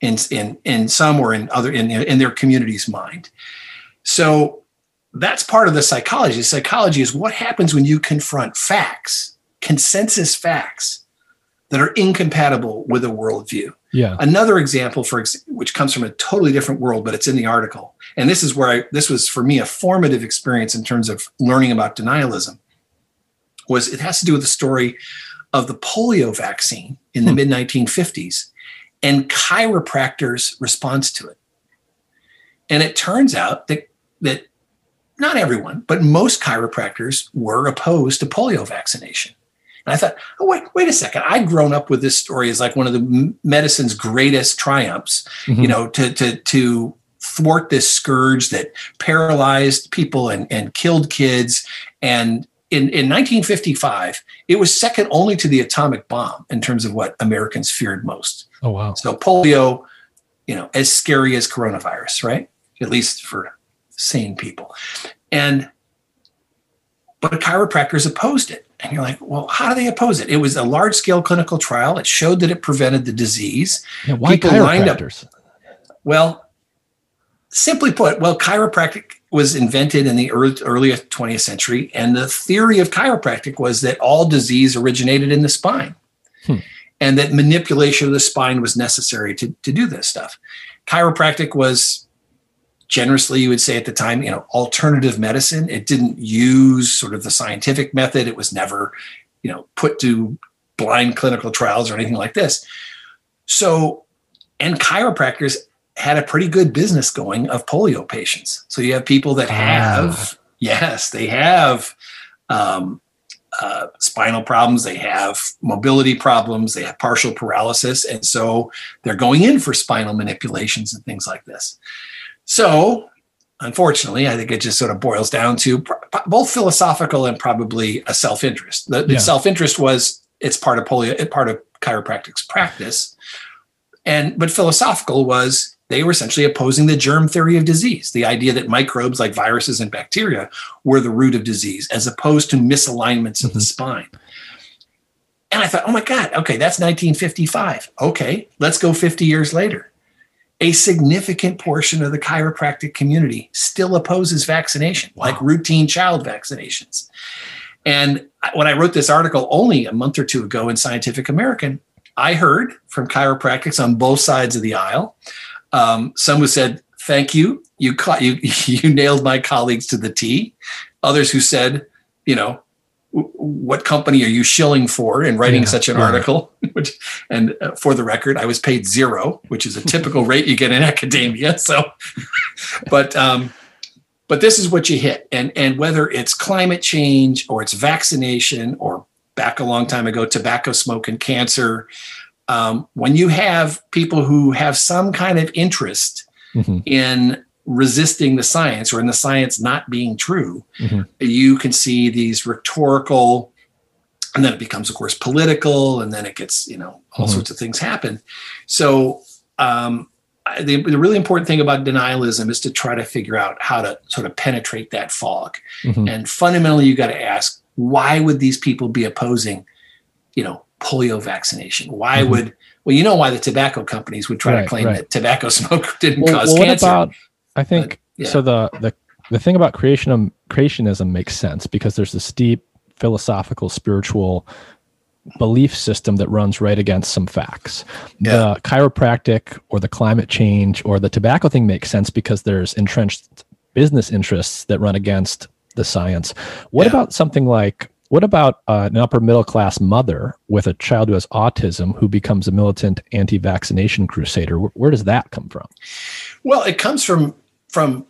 in, in, in some or in other, in, in their community's mind. So that's part of the psychology. Psychology is what happens when you confront facts, consensus facts that are incompatible with a worldview. Yeah. Another example, for ex- which comes from a totally different world, but it's in the article. And this is where I, this was for me a formative experience in terms of learning about denialism, was it has to do with the story of the polio vaccine in the hmm. mid nineteen fifties and chiropractors' response to it. And it turns out that that not everyone, but most chiropractors were opposed to polio vaccination. And I thought, oh, wait, wait a second. I'd grown up with this story as like one of the medicine's greatest triumphs, mm-hmm. you know, to, to, to thwart this scourge that paralyzed people and, and killed kids. And in, in nineteen fifty-five, it was second only to the atomic bomb in terms of what Americans feared most. Oh, wow. So polio, you know, as scary as coronavirus, right? At least for sane people. And, but chiropractors opposed it. And you're like, well, how do they oppose it? It was a large scale clinical trial. It showed that it prevented the disease. Yeah, why people chiropractors? Lined up. Well, simply put, well, chiropractic was invented in the early, early twentieth century. And the theory of chiropractic was that all disease originated in the spine hmm. and that manipulation of the spine was necessary to, to do this stuff. Chiropractic was, generously, you would say at the time, you know, alternative medicine. It didn't use sort of the scientific method. It was never, you know, put to blind clinical trials or anything like this. So, and chiropractors had a pretty good business going of polio patients. So you have people that have, ah. yes, they have um, uh, spinal problems. They have mobility problems. They have partial paralysis. And so they're going in for spinal manipulations and things like this. So, unfortunately, I think it just sort of boils down to pr- both philosophical and probably a self-interest. The, the yeah. self-interest was it's part of polio, it's part of chiropractic's practice, and but philosophical was they were essentially opposing the germ theory of disease, the idea that microbes like viruses and bacteria were the root of disease, as opposed to misalignments mm-hmm. of the spine. And I thought, oh my God, okay, that's nineteen fifty-five. Okay, let's go fifty years later. A significant portion of the chiropractic community still opposes vaccination, wow. like routine child vaccinations. And when I wrote this article only a month or two ago in Scientific American, I heard from chiropractics on both sides of the aisle. Um, some who said, thank you. You, ca- you, you nailed my colleagues to the T. Others who said, you know, what company are you shilling for in writing yeah, such an yeah. article? Which, and uh, for the record, I was paid zero, which is a typical rate you get in academia. So, but um, but this is what you hit, and and whether it's climate change or it's vaccination or back a long time ago, tobacco smoke and cancer, um, when you have people who have some kind of interest mm-hmm. in resisting the science or in the science not being true, mm-hmm. you can see these rhetorical, and then it becomes, of course, political, and then it gets, you know, all mm-hmm. sorts of things happen. So um, the, the really important thing about denialism is to try to figure out how to sort of penetrate that fog. Mm-hmm. And fundamentally, you got to ask, why would these people be opposing, you know, polio vaccination? Why mm-hmm. would, well, you know why the tobacco companies would try right, to claim right. that tobacco smoke didn't well, cause well, cancer. What about- I think, but, yeah. so the, the the thing about creationism, creationism makes sense because there's this deep philosophical, spiritual belief system that runs right against some facts. Yeah. The chiropractic or the climate change or the tobacco thing makes sense because there's entrenched business interests that run against the science. What yeah. about something like, what about uh, an upper middle class mother with a child who has autism who becomes a militant anti-vaccination crusader? Where, where does that come from? Well, it comes from, from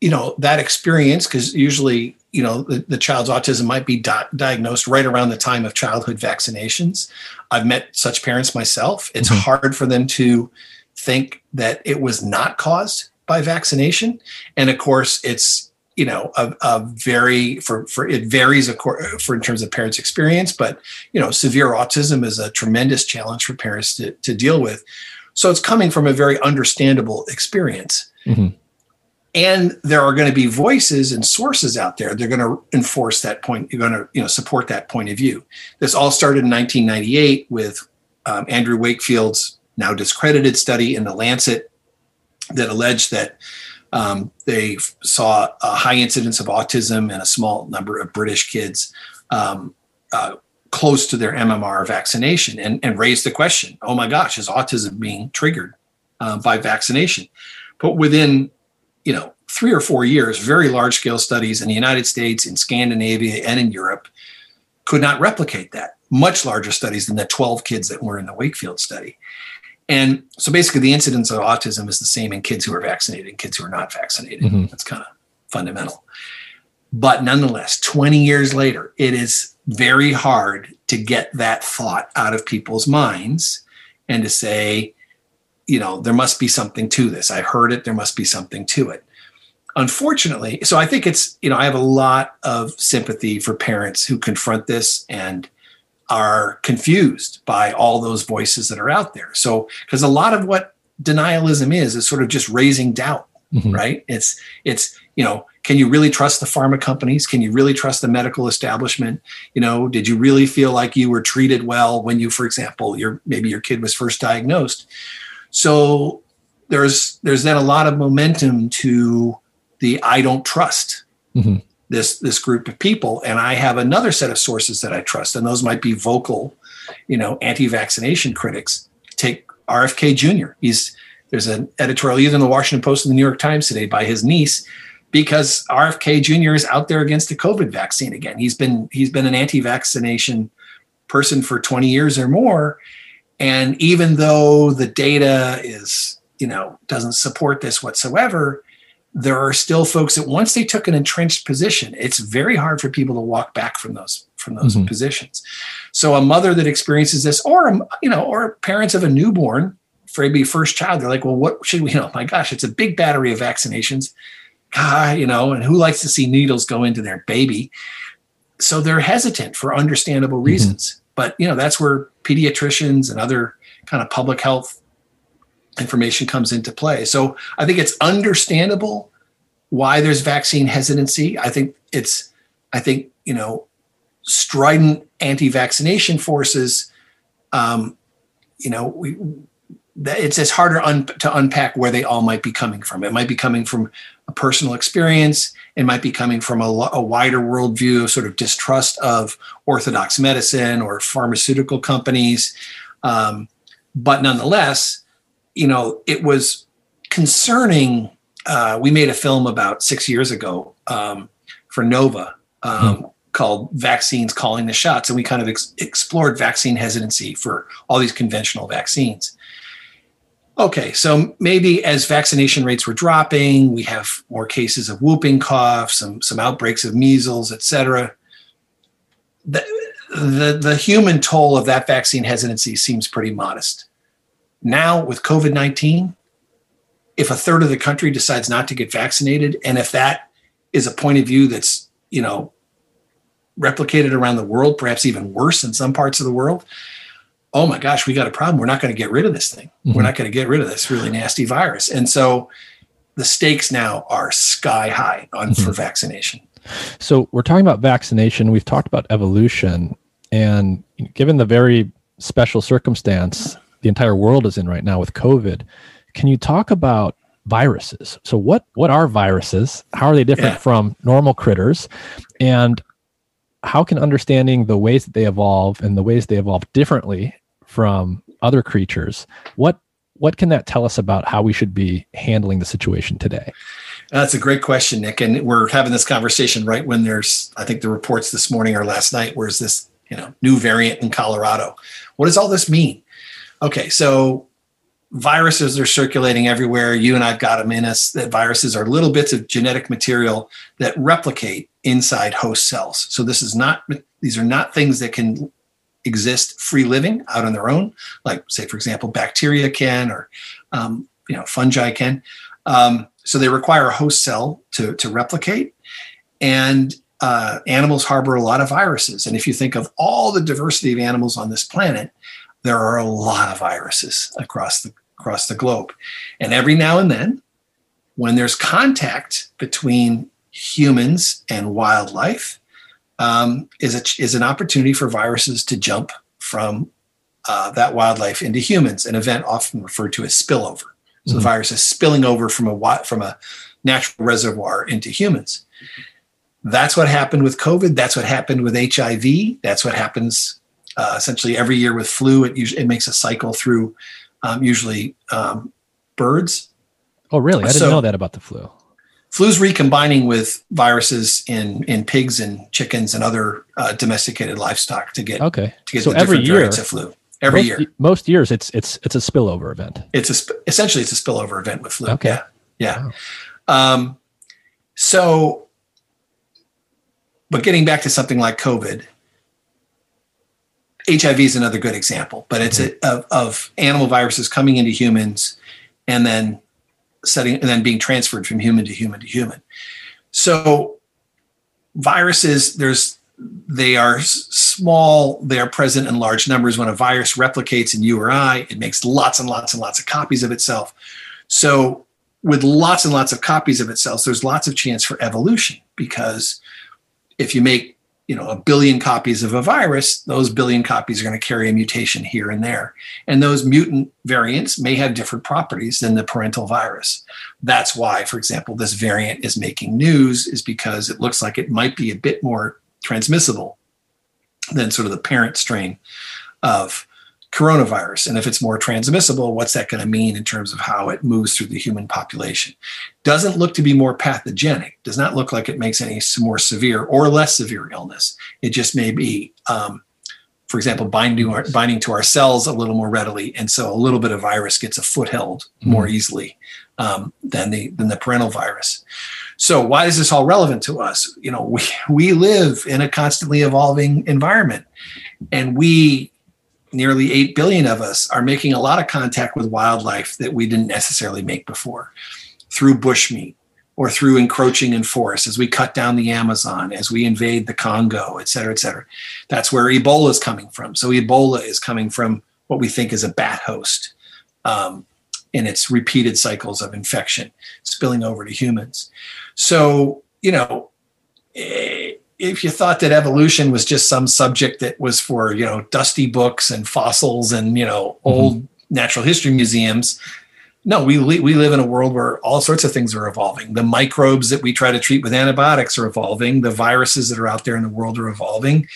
you know, that experience, because usually, you know, the, the child's autism might be di- diagnosed right around the time of childhood vaccinations. I've met such parents myself. It's mm-hmm. hard for them to think that it was not caused by vaccination. And of course, it's, you know, a, a very, for, for it varies of course, for in terms of parents' experience, but, you know, severe autism is a tremendous challenge for parents to, to deal with. So it's coming from a very understandable experience. Mm-hmm. And there are going to be voices and sources out there. They're going to enforce that point. You're going to, you know, support that point of view. This all started in nineteen ninety-eight with um, Andrew Wakefield's now discredited study in the Lancet that alleged that Um, they f- saw a high incidence of autism in a small number of British kids um, uh, close to their M M R vaccination and, and raised the question, oh my gosh, is autism being triggered uh, by vaccination? But within, you know, three or four years, very large scale studies in the United States, in Scandinavia, and in Europe could not replicate that. Much larger studies than the twelve kids that were in the Wakefield study. And so basically the incidence of autism is the same in kids who are vaccinated and kids who are not vaccinated. Mm-hmm. That's kind of fundamental. But nonetheless, twenty years later, it is very hard to get that thought out of people's minds and to say, you know, there must be something to this. I heard it. There must be something to it. Unfortunately, so I think it's, you know, I have a lot of sympathy for parents who confront this and are confused by all those voices that are out there. So, because a lot of what denialism is, is sort of just raising doubt, mm-hmm. right? It's, it's, you know, can you really trust the pharma companies? Can you really trust the medical establishment? You know, did you really feel like you were treated well when you, for example, your, maybe your kid was first diagnosed? So there's, there's then a lot of momentum to the, I don't trust. Mm-hmm. this this group of people. And I have another set of sources that I trust, and those might be vocal, you know, anti-vaccination critics. Take R F K Junior He's, there's an editorial either in the Washington Post or the New York Times today by his niece, because R F K Junior is out there against the COVID vaccine again. He's been, he's been an anti-vaccination person for twenty years or more. And even though the data is, you know, doesn't support this whatsoever, there are still folks that once they took an entrenched position, it's very hard for people to walk back from those, from those mm-hmm. positions. So a mother that experiences this, or, you know, or parents of a newborn for maybe first child, they're like, well, what should we, you know, my gosh, it's a big battery of vaccinations, ah, you know, and who likes to see needles go into their baby? So they're hesitant for understandable reasons, mm-hmm. but you know, that's where pediatricians and other kind of public health information comes into play. So I think it's understandable why there's vaccine hesitancy. I think it's, I think, you know, strident anti-vaccination forces, um, you know, we, it's, it's harder un, to unpack where they all might be coming from. It might be coming from a personal experience. It might be coming from a, a wider worldview of sort of distrust of orthodox medicine or pharmaceutical companies. Um, but nonetheless, you know, it was concerning. Uh, we made a film about six years ago um, for Nova um, hmm. called Vaccines Calling the Shots. And we kind of ex- explored vaccine hesitancy for all these conventional vaccines. Okay, so maybe as vaccination rates were dropping, we have more cases of whooping cough, some some outbreaks of measles, et cetera. The, the, the human toll of that vaccine hesitancy seems pretty modest. Now with COVID nineteen, if a third of the country decides not to get vaccinated, and if that is a point of view that's, you know, replicated around the world, perhaps even worse in some parts of the world, oh my gosh, we got a problem. We're not going to get rid of this thing. Mm-hmm. We're not going to get rid of this really nasty virus. And so the stakes now are sky high on mm-hmm. for vaccination. So we're talking about vaccination. We've talked about evolution, and given the very special circumstance the entire world is in right now with COVID, can you talk about viruses. So what what are viruses? How are they different yeah. from normal critters? And how can understanding the ways that they evolve and the ways they evolve differently from other creatures, what what can that tell us about how we should be handling the situation today? That's a great question, Nick. And we're having this conversation right when there's, I think the reports this morning or last night, where's this, you know, new variant in Colorado? What does all this mean? Okay, so viruses are circulating everywhere. You and I've got them in us. That viruses are little bits of genetic material that replicate inside host cells. So this is not; these are not things that can exist free living out on their own. Like, say, for example, bacteria can, or um, you know, fungi can. Um, so they require a host cell to to replicate. And uh, animals harbor a lot of viruses. And if you think of all the diversity of animals on this planet, there are a lot of viruses across the across the globe. And every now and then, when there's contact between humans and wildlife, um, is a, is an opportunity for viruses to jump from uh, that wildlife into humans, an event often referred to as spillover. So mm-hmm. the virus is spilling over from a from a natural reservoir into humans. That's what happened with COVID. That's what happened with H I V. That's what happens Uh, essentially every year with flu. It usually it makes a cycle through um, usually um, birds. Oh, really? I didn't so, know that about the flu. Flu's recombining with viruses in, in pigs and chickens and other uh, domesticated livestock to get okay. to get so the every different year, variants of flu. Every most, year, most years, it's it's it's a spillover event. It's a sp- essentially it's a spillover event with flu. Okay, yeah, yeah. Wow. Um, so, but getting back to something like COVID. H I V is another good example, but it's a, of, of animal viruses coming into humans and then setting and then being transferred from human to human to human. So viruses, there's they are small, they are present in large numbers. When a virus replicates in you or I, it makes lots and lots and lots of copies of itself. So with lots and lots of copies of itself, there's lots of chance for evolution, because if you make you know, a billion copies of a virus, those billion copies are going to carry a mutation here and there. And those mutant variants may have different properties than the parental virus. That's why, for example, this variant is making news, is because it looks like it might be a bit more transmissible than sort of the parent strain of coronavirus. And if it's more transmissible, what's that going to mean in terms of how it moves through the human population? Doesn't look to be more pathogenic. Does not look like it makes any more severe or less severe illness. It just may be, um, for example, binding, our, binding to our cells a little more readily. And so a little bit of virus gets a foothold mm-hmm. more easily um, than the than the parental virus. So why is this all relevant to us? You know, we, we live in a constantly evolving environment, and we nearly eight billion of us are making a lot of contact with wildlife that we didn't necessarily make before, through bushmeat or through encroaching in forests as we cut down the Amazon, as we invade the Congo, et cetera, et cetera. That's where Ebola is coming from. So Ebola is coming from what we think is a bat host um, in its repeated cycles of infection spilling over to humans. So, you know, eh, if you thought that evolution was just some subject that was for, you know, dusty books and fossils and, you know, old mm-hmm. natural history museums, no, we li- we live in a world where all sorts of things are evolving. The microbes that we try to treat with antibiotics are evolving. The viruses that are out there in the world are evolving.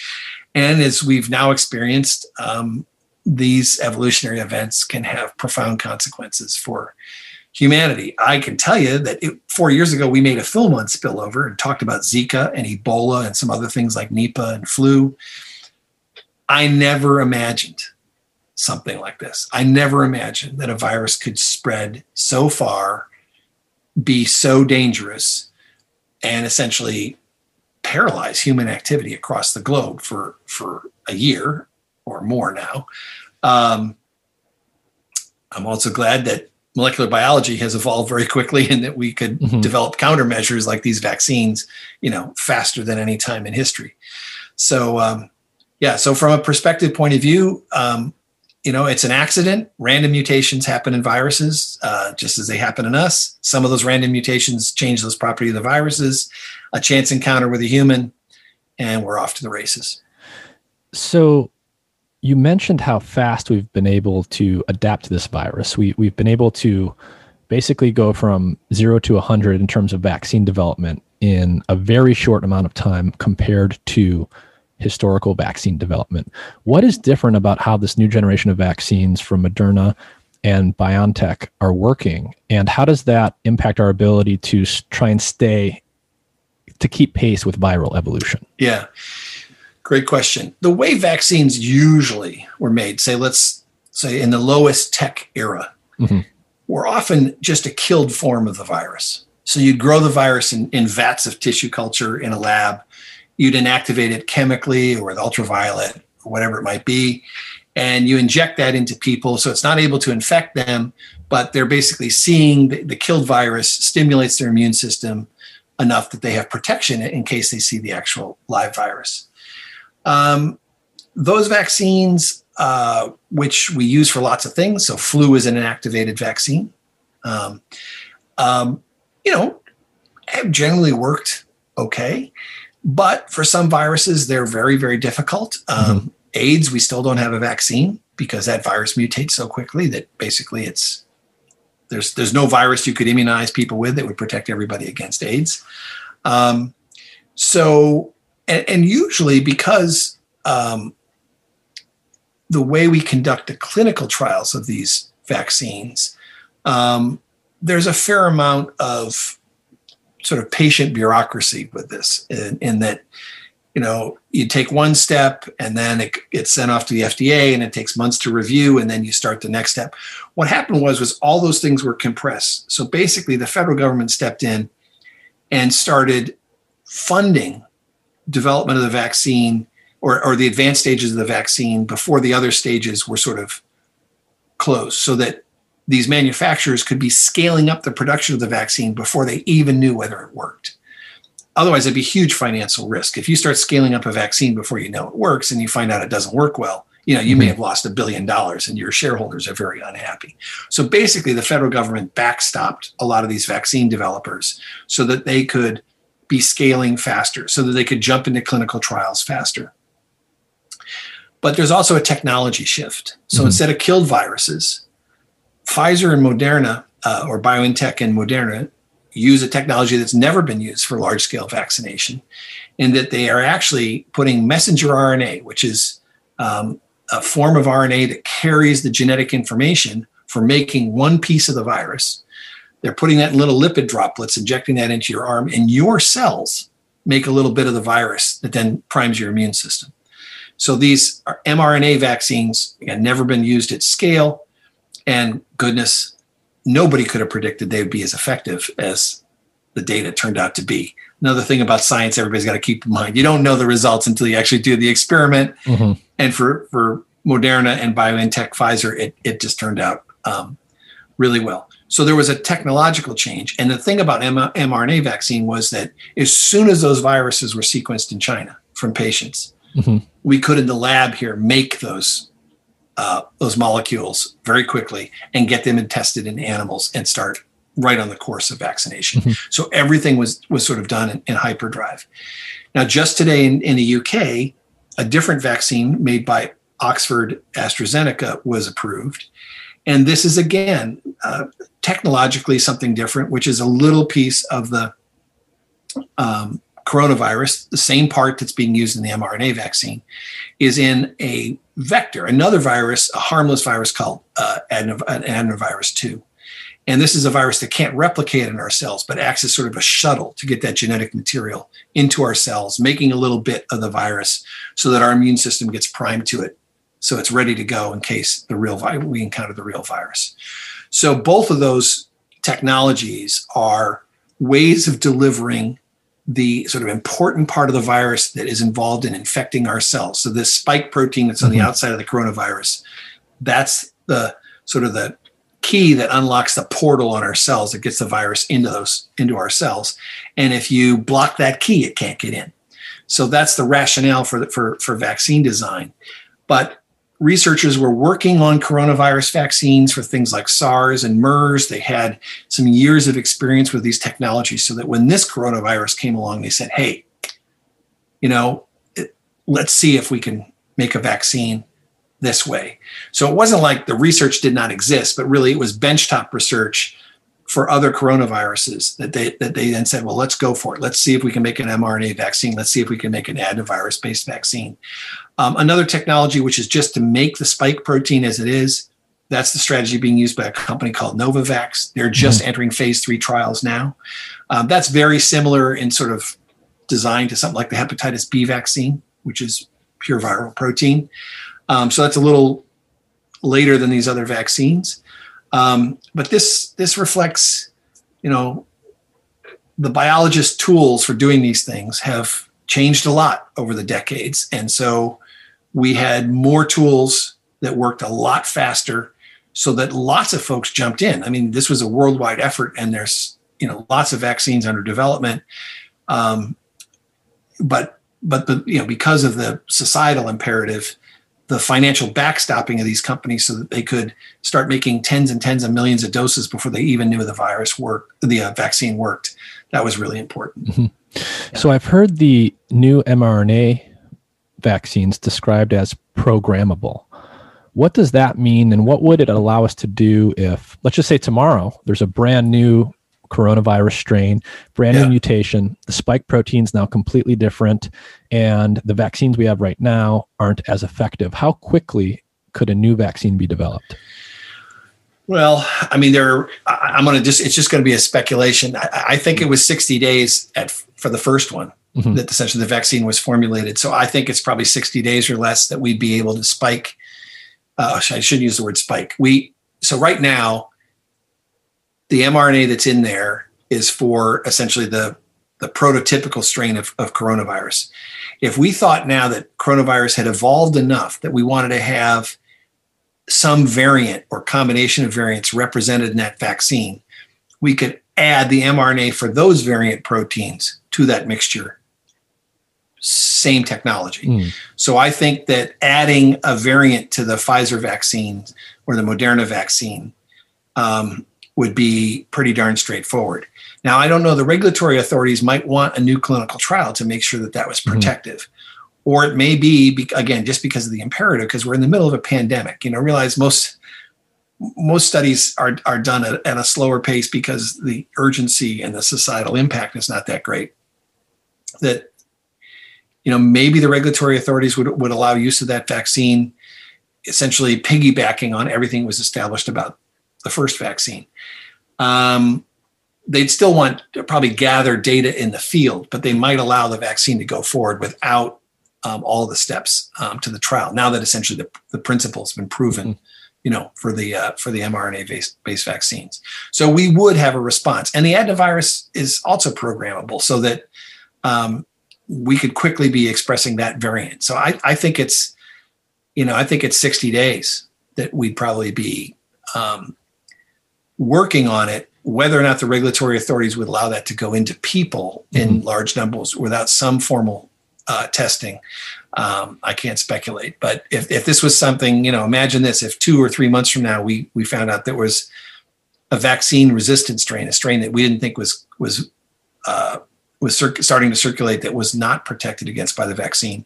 And as we've now experienced, um, these evolutionary events can have profound consequences for humanity. I can tell you that it, four years ago, we made a film on spillover and talked about Zika and Ebola and some other things like Nipah and flu. I never imagined something like this. I never imagined that a virus could spread so far, be so dangerous, and essentially paralyze human activity across the globe for, for a year or more now. Um, I'm also glad that molecular biology has evolved very quickly, and that we could mm-hmm. develop countermeasures like these vaccines, you know, faster than any time in history. So, um, yeah. So from a perspective point of view, um, you know, it's an accident. Random mutations happen in viruses, uh, just as they happen in us. Some of those random mutations change those property of the viruses, a chance encounter with a human, and we're off to the races. So, you mentioned how fast we've been able to adapt to this virus. We, we've been able to basically go from zero to one hundred in terms of vaccine development in a very short amount of time compared to historical vaccine development. What is different about how this new generation of vaccines from Moderna and BioNTech are working? And how does that impact our ability to try and stay, to keep pace with viral evolution? Yeah, great question. The way vaccines usually were made, say, let's say in the lowest tech era, mm-hmm. were often just a killed form of the virus. So you'd grow the virus in, in vats of tissue culture in a lab. You'd inactivate it chemically or with ultraviolet or whatever it might be. And you inject that into people. So it's not able to infect them, but they're basically seeing the, the killed virus stimulates their immune system enough that they have protection in case they see the actual live virus. Um, those vaccines, uh, which we use for lots of things. So flu is an inactivated vaccine. Um, um, you know, have generally worked okay. But for some viruses, they're very, very difficult. Um, mm-hmm. AIDS, we still don't have a vaccine because that virus mutates so quickly that basically it's there's there's no virus you could immunize people with that would protect everybody against AIDS. Um, so, and, and usually because um, the way we conduct the clinical trials of these vaccines, um, there's a fair amount of sort of patient bureaucracy with this in, in that, you know, you take one step and then it gets sent off to the F D A and it takes months to review and then you start the next step. What happened was, was all those things were compressed. So basically the federal government stepped in and started funding development of the vaccine or, or the advanced stages of the vaccine before the other stages were sort of closed so that these manufacturers could be scaling up the production of the vaccine before they even knew whether it worked. Otherwise, it'd be huge financial risk. If you start scaling up a vaccine before you know it works and you find out it doesn't work well, you know, you mm-hmm. may have lost a billion dollars and your shareholders are very unhappy. So basically, the federal government backstopped a lot of these vaccine developers so that they could be scaling faster, so that they could jump into clinical trials faster. But there's also a technology shift. So mm-hmm. instead of killed viruses, Pfizer and Moderna, uh, or BioNTech and Moderna, use a technology that's never been used for large-scale vaccination, in that they are actually putting messenger R N A, which is um, a form of R N A that carries the genetic information for making one piece of the virus. They're putting that in little lipid droplets, injecting that into your arm, and your cells make a little bit of the virus that then primes your immune system. So these are mRNA vaccines, again, never been used at scale, and goodness, nobody could have predicted they would be as effective as the data turned out to be. Another thing about science everybody's got to keep in mind, you don't know the results until you actually do the experiment. Mm-hmm. And for, for Moderna and BioNTech, Pfizer, it, it just turned out um, really well. So there was a technological change. And the thing about M- mRNA vaccine was that as soon as those viruses were sequenced in China from patients, mm-hmm. we could in the lab here make those Uh, those molecules very quickly and get them and tested in animals and start right on the course of vaccination. Mm-hmm. So everything was was sort of done in, in hyperdrive. Now, just today in, in the U K, a different vaccine made by Oxford AstraZeneca was approved. And this is, again, uh, technologically something different, which is a little piece of the um, coronavirus, the same part that's being used in the mRNA vaccine, is in a vector, another virus, a harmless virus called uh, adeno- adenovirus two. And this is a virus that can't replicate in our cells, but acts as sort of a shuttle to get that genetic material into our cells, making a little bit of the virus so that our immune system gets primed to it. So it's ready to go in case the real vi- we encounter the real virus. So both of those technologies are ways of delivering the sort of important part of the virus that is involved in infecting our cells. So this spike protein that's on mm-hmm. the outside of the coronavirus, that's the sort of the key that unlocks the portal on our cells that gets the virus into those into our cells. And if you block that key, it can't get in. So that's the rationale for the, for for vaccine design. But researchers were working on coronavirus vaccines for things like SARS and MERS. They had some years of experience with these technologies so that when this coronavirus came along, they said, hey, you know, let's see if we can make a vaccine this way. So it wasn't like the research did not exist, but really it was benchtop research for other coronaviruses that they that they then said, well, let's go for it. Let's see if we can make an mRNA vaccine. Let's see if we can make an adenovirus-based vaccine. Um, another technology, which is just to make the spike protein as it is, that's the strategy being used by a company called Novavax. They're just mm-hmm. entering phase three trials now. Um, that's very similar in sort of design to something like the hepatitis B vaccine, which is pure viral protein. Um, so that's a little later than these other vaccines. Um, but this this reflects, you know, the biologists' tools for doing these things have changed a lot over the decades. And so we had more tools that worked a lot faster so that lots of folks jumped in. I mean, this was a worldwide effort, and there's, you know, lots of vaccines under development. Um, but, but the, you know, because of the societal imperative, the financial backstopping of these companies so that they could start making tens and tens of millions of doses before they even knew the virus worked, the uh, vaccine worked. That was really important. Mm-hmm. Yeah. So I've heard the new mRNA vaccines described as programmable. What does that mean? And what would it allow us to do if, let's just say tomorrow, there's a brand new coronavirus strain, brand new yeah. mutation, the spike protein's now completely different, and the vaccines we have right now aren't as effective. How quickly could a new vaccine be developed? Well, I mean, there. Are, I, I'm going to just, it's just going to be a speculation. I, I think it was sixty days at for the first one mm-hmm. that essentially the vaccine was formulated. So I think it's probably sixty days or less that we'd be able to spike. Uh, I shouldn't use the word spike. We, so right now, the mRNA that's in there is for essentially the, the prototypical strain of, of coronavirus. If we thought now that coronavirus had evolved enough that we wanted to have some variant or combination of variants represented in that vaccine, we could add the mRNA for those variant proteins to that mixture. Same technology. Mm. So I think that adding a variant to the Pfizer vaccine or the Moderna vaccine um, would be pretty darn straightforward. Now, I don't know, the regulatory authorities might want a new clinical trial to make sure that that was protective. Mm-hmm. Or it may be, again, just because of the imperative, because we're in the middle of a pandemic. You know, realize most most studies are, are done at, at a slower pace because the urgency and the societal impact is not that great. That, you know, maybe the regulatory authorities would, would allow use of that vaccine, essentially piggybacking on everything that was established about the first vaccine. Um, they'd still want to probably gather data in the field, but they might allow the vaccine to go forward without um, all the steps um, to the trial. Now that essentially the, the principle has been proven, mm-hmm. you know, for the uh, for the mRNA based, based vaccines. So we would have a response, and the adenovirus is also programmable, so that um, we could quickly be expressing that variant. So I, I think it's, you know, I think it's sixty days that we'd probably be. Um, working on it, whether or not the regulatory authorities would allow that to go into people in mm-hmm. large numbers without some formal uh, testing. Um, I can't speculate, but if, if this was something, you know, imagine this, if two or three months from now, we, we found out there was a vaccine resistant strain, a strain that we didn't think was, was, uh, was cir- starting to circulate that was not protected against by the vaccine.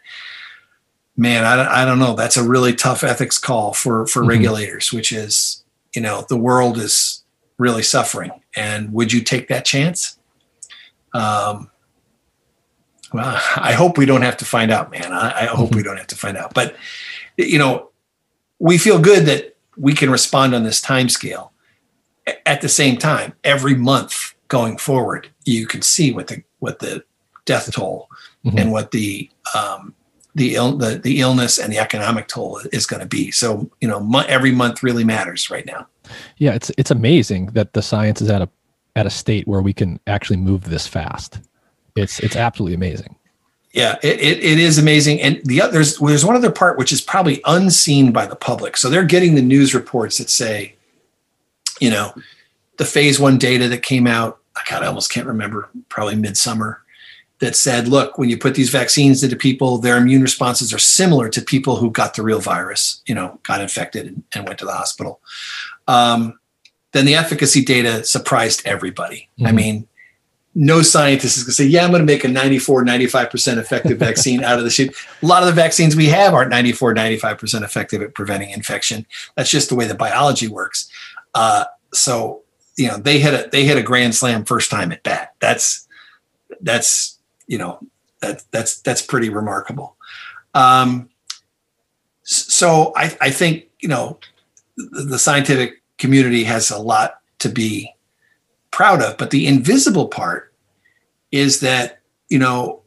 Man, I don't, I don't know. That's a really tough ethics call for, for mm-hmm. regulators, which is, you know, the world is, really suffering, and would you take that chance? Um, well, I hope we don't have to find out, man. I, I hope mm-hmm. we don't have to find out. But you know, we feel good that we can respond on this time scale. At the same time, every month going forward, you can see what the what the death toll mm-hmm. and what the um, the, il- the the illness and the economic toll is going to be. So you know, mo- every month really matters right now. Yeah, it's it's amazing that the science is at a at a state where we can actually move this fast. It's it's absolutely amazing. Yeah, it it, it is amazing. And the other, there's there's one other part which is probably unseen by the public. So they're getting the news reports that say, you know, the phase one data that came out. God, I almost can't remember. Probably midsummer. That said, look, when you put these vaccines into people, their immune responses are similar to people who got the real virus, you know, got infected and, and went to the hospital. Um, then the efficacy data surprised everybody. Mm-hmm. I mean, no scientist is going to say, yeah, I'm going to make a ninety-four, ninety-five percent effective vaccine out of the shoot. A lot of the vaccines we have aren't ninety-four, ninety-five percent effective at preventing infection. That's just the way the biology works. Uh, so you know, they hit a they hit a grand slam first time at bat. That's that's you know that that's that's pretty remarkable. Um, so I, I think you know the, the scientific community has a lot to be proud of, but the invisible part is that you know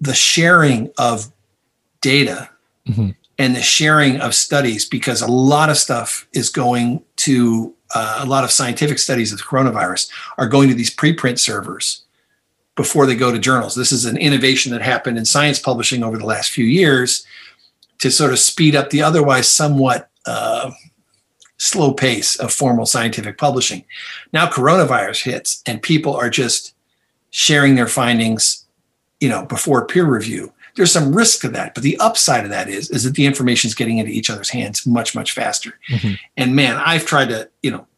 the sharing of data mm-hmm. and the sharing of studies, because a lot of stuff is going to uh, a lot of scientific studies of the coronavirus are going to these preprint servers before they go to journals. This is an innovation that happened in science publishing over the last few years to sort of speed up the otherwise somewhat uh, slow pace of formal scientific publishing. Now coronavirus hits and people are just sharing their findings, you know, before peer review. There's some risk to that, but the upside of that is, is that the information is getting into each other's hands much, much faster. Mm-hmm. And man, I've tried to, you know,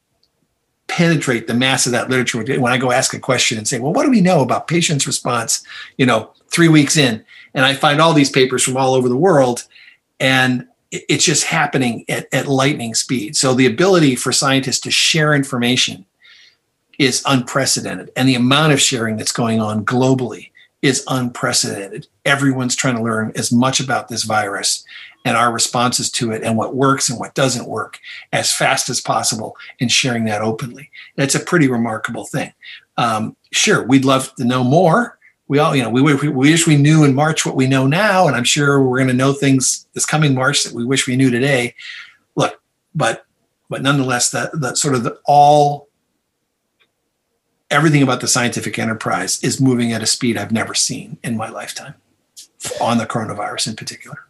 penetrate the mass of that literature. When I go ask a question and say, well, what do we know about patients' response, you know, three weeks in? And I find all these papers from all over the world, and it's just happening at, at lightning speed. So the ability for scientists to share information is unprecedented. And the amount of sharing that's going on globally is unprecedented. Everyone's trying to learn as much about this virus and our responses to it and what works and what doesn't work as fast as possible and sharing that openly. That's a pretty remarkable thing. Um, sure, we'd love to know more. We all, you know, we, we, we wish we knew in March what we know now, and I'm sure we're going to know things this coming March that we wish we knew today. Look, but but nonetheless, the, the sort of the all everything about the scientific enterprise is moving at a speed I've never seen in my lifetime on the coronavirus in particular.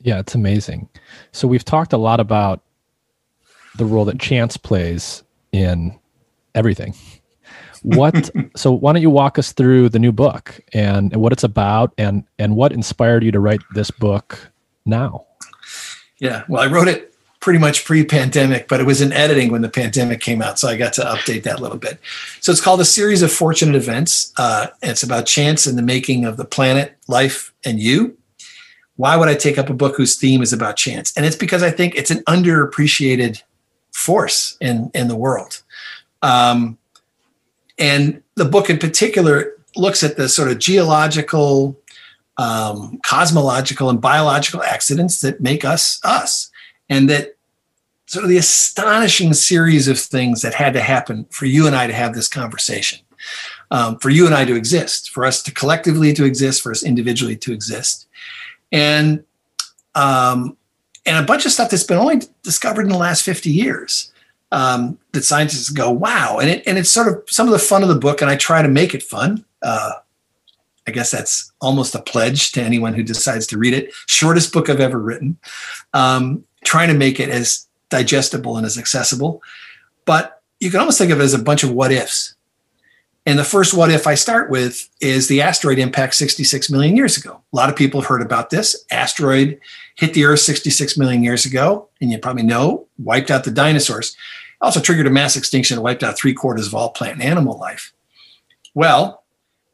Yeah, it's amazing. So we've talked a lot about the role that chance plays in everything. What? So why don't you walk us through the new book and, and what it's about and, and what inspired you to write this book now? Yeah, well, I wrote it pretty much pre-pandemic, but it was in editing when the pandemic came out, so I got to update that a little bit. So it's called A Series of Fortunate Events. Uh, it's about chance and the making of the planet, life, and you. Why would I take up a book whose theme is about chance? And it's because I think it's an underappreciated force in, in the world. Um, and the book in particular looks at the sort of geological, um, cosmological, and biological accidents that make us us. And that sort of the astonishing series of things that had to happen for you and I to have this conversation, um, for you and I to exist, for us to collectively to exist, for us individually to exist. And um, and a bunch of stuff that's been only discovered in the last fifty years um, that scientists go, wow. And it and it's sort of some of the fun of the book, and I try to make it fun. Uh, I guess that's almost a pledge to anyone who decides to read it. Shortest book I've ever written. Um, trying to make it as digestible and as accessible. But you can almost think of it as a bunch of what ifs. And the first what if I start with is the asteroid impact sixty-six million years ago. A lot of people have heard about this. Asteroid hit the Earth sixty-six million years ago, and you probably know, wiped out the dinosaurs. Also triggered a mass extinction and wiped out three quarters of all plant and animal life. Well,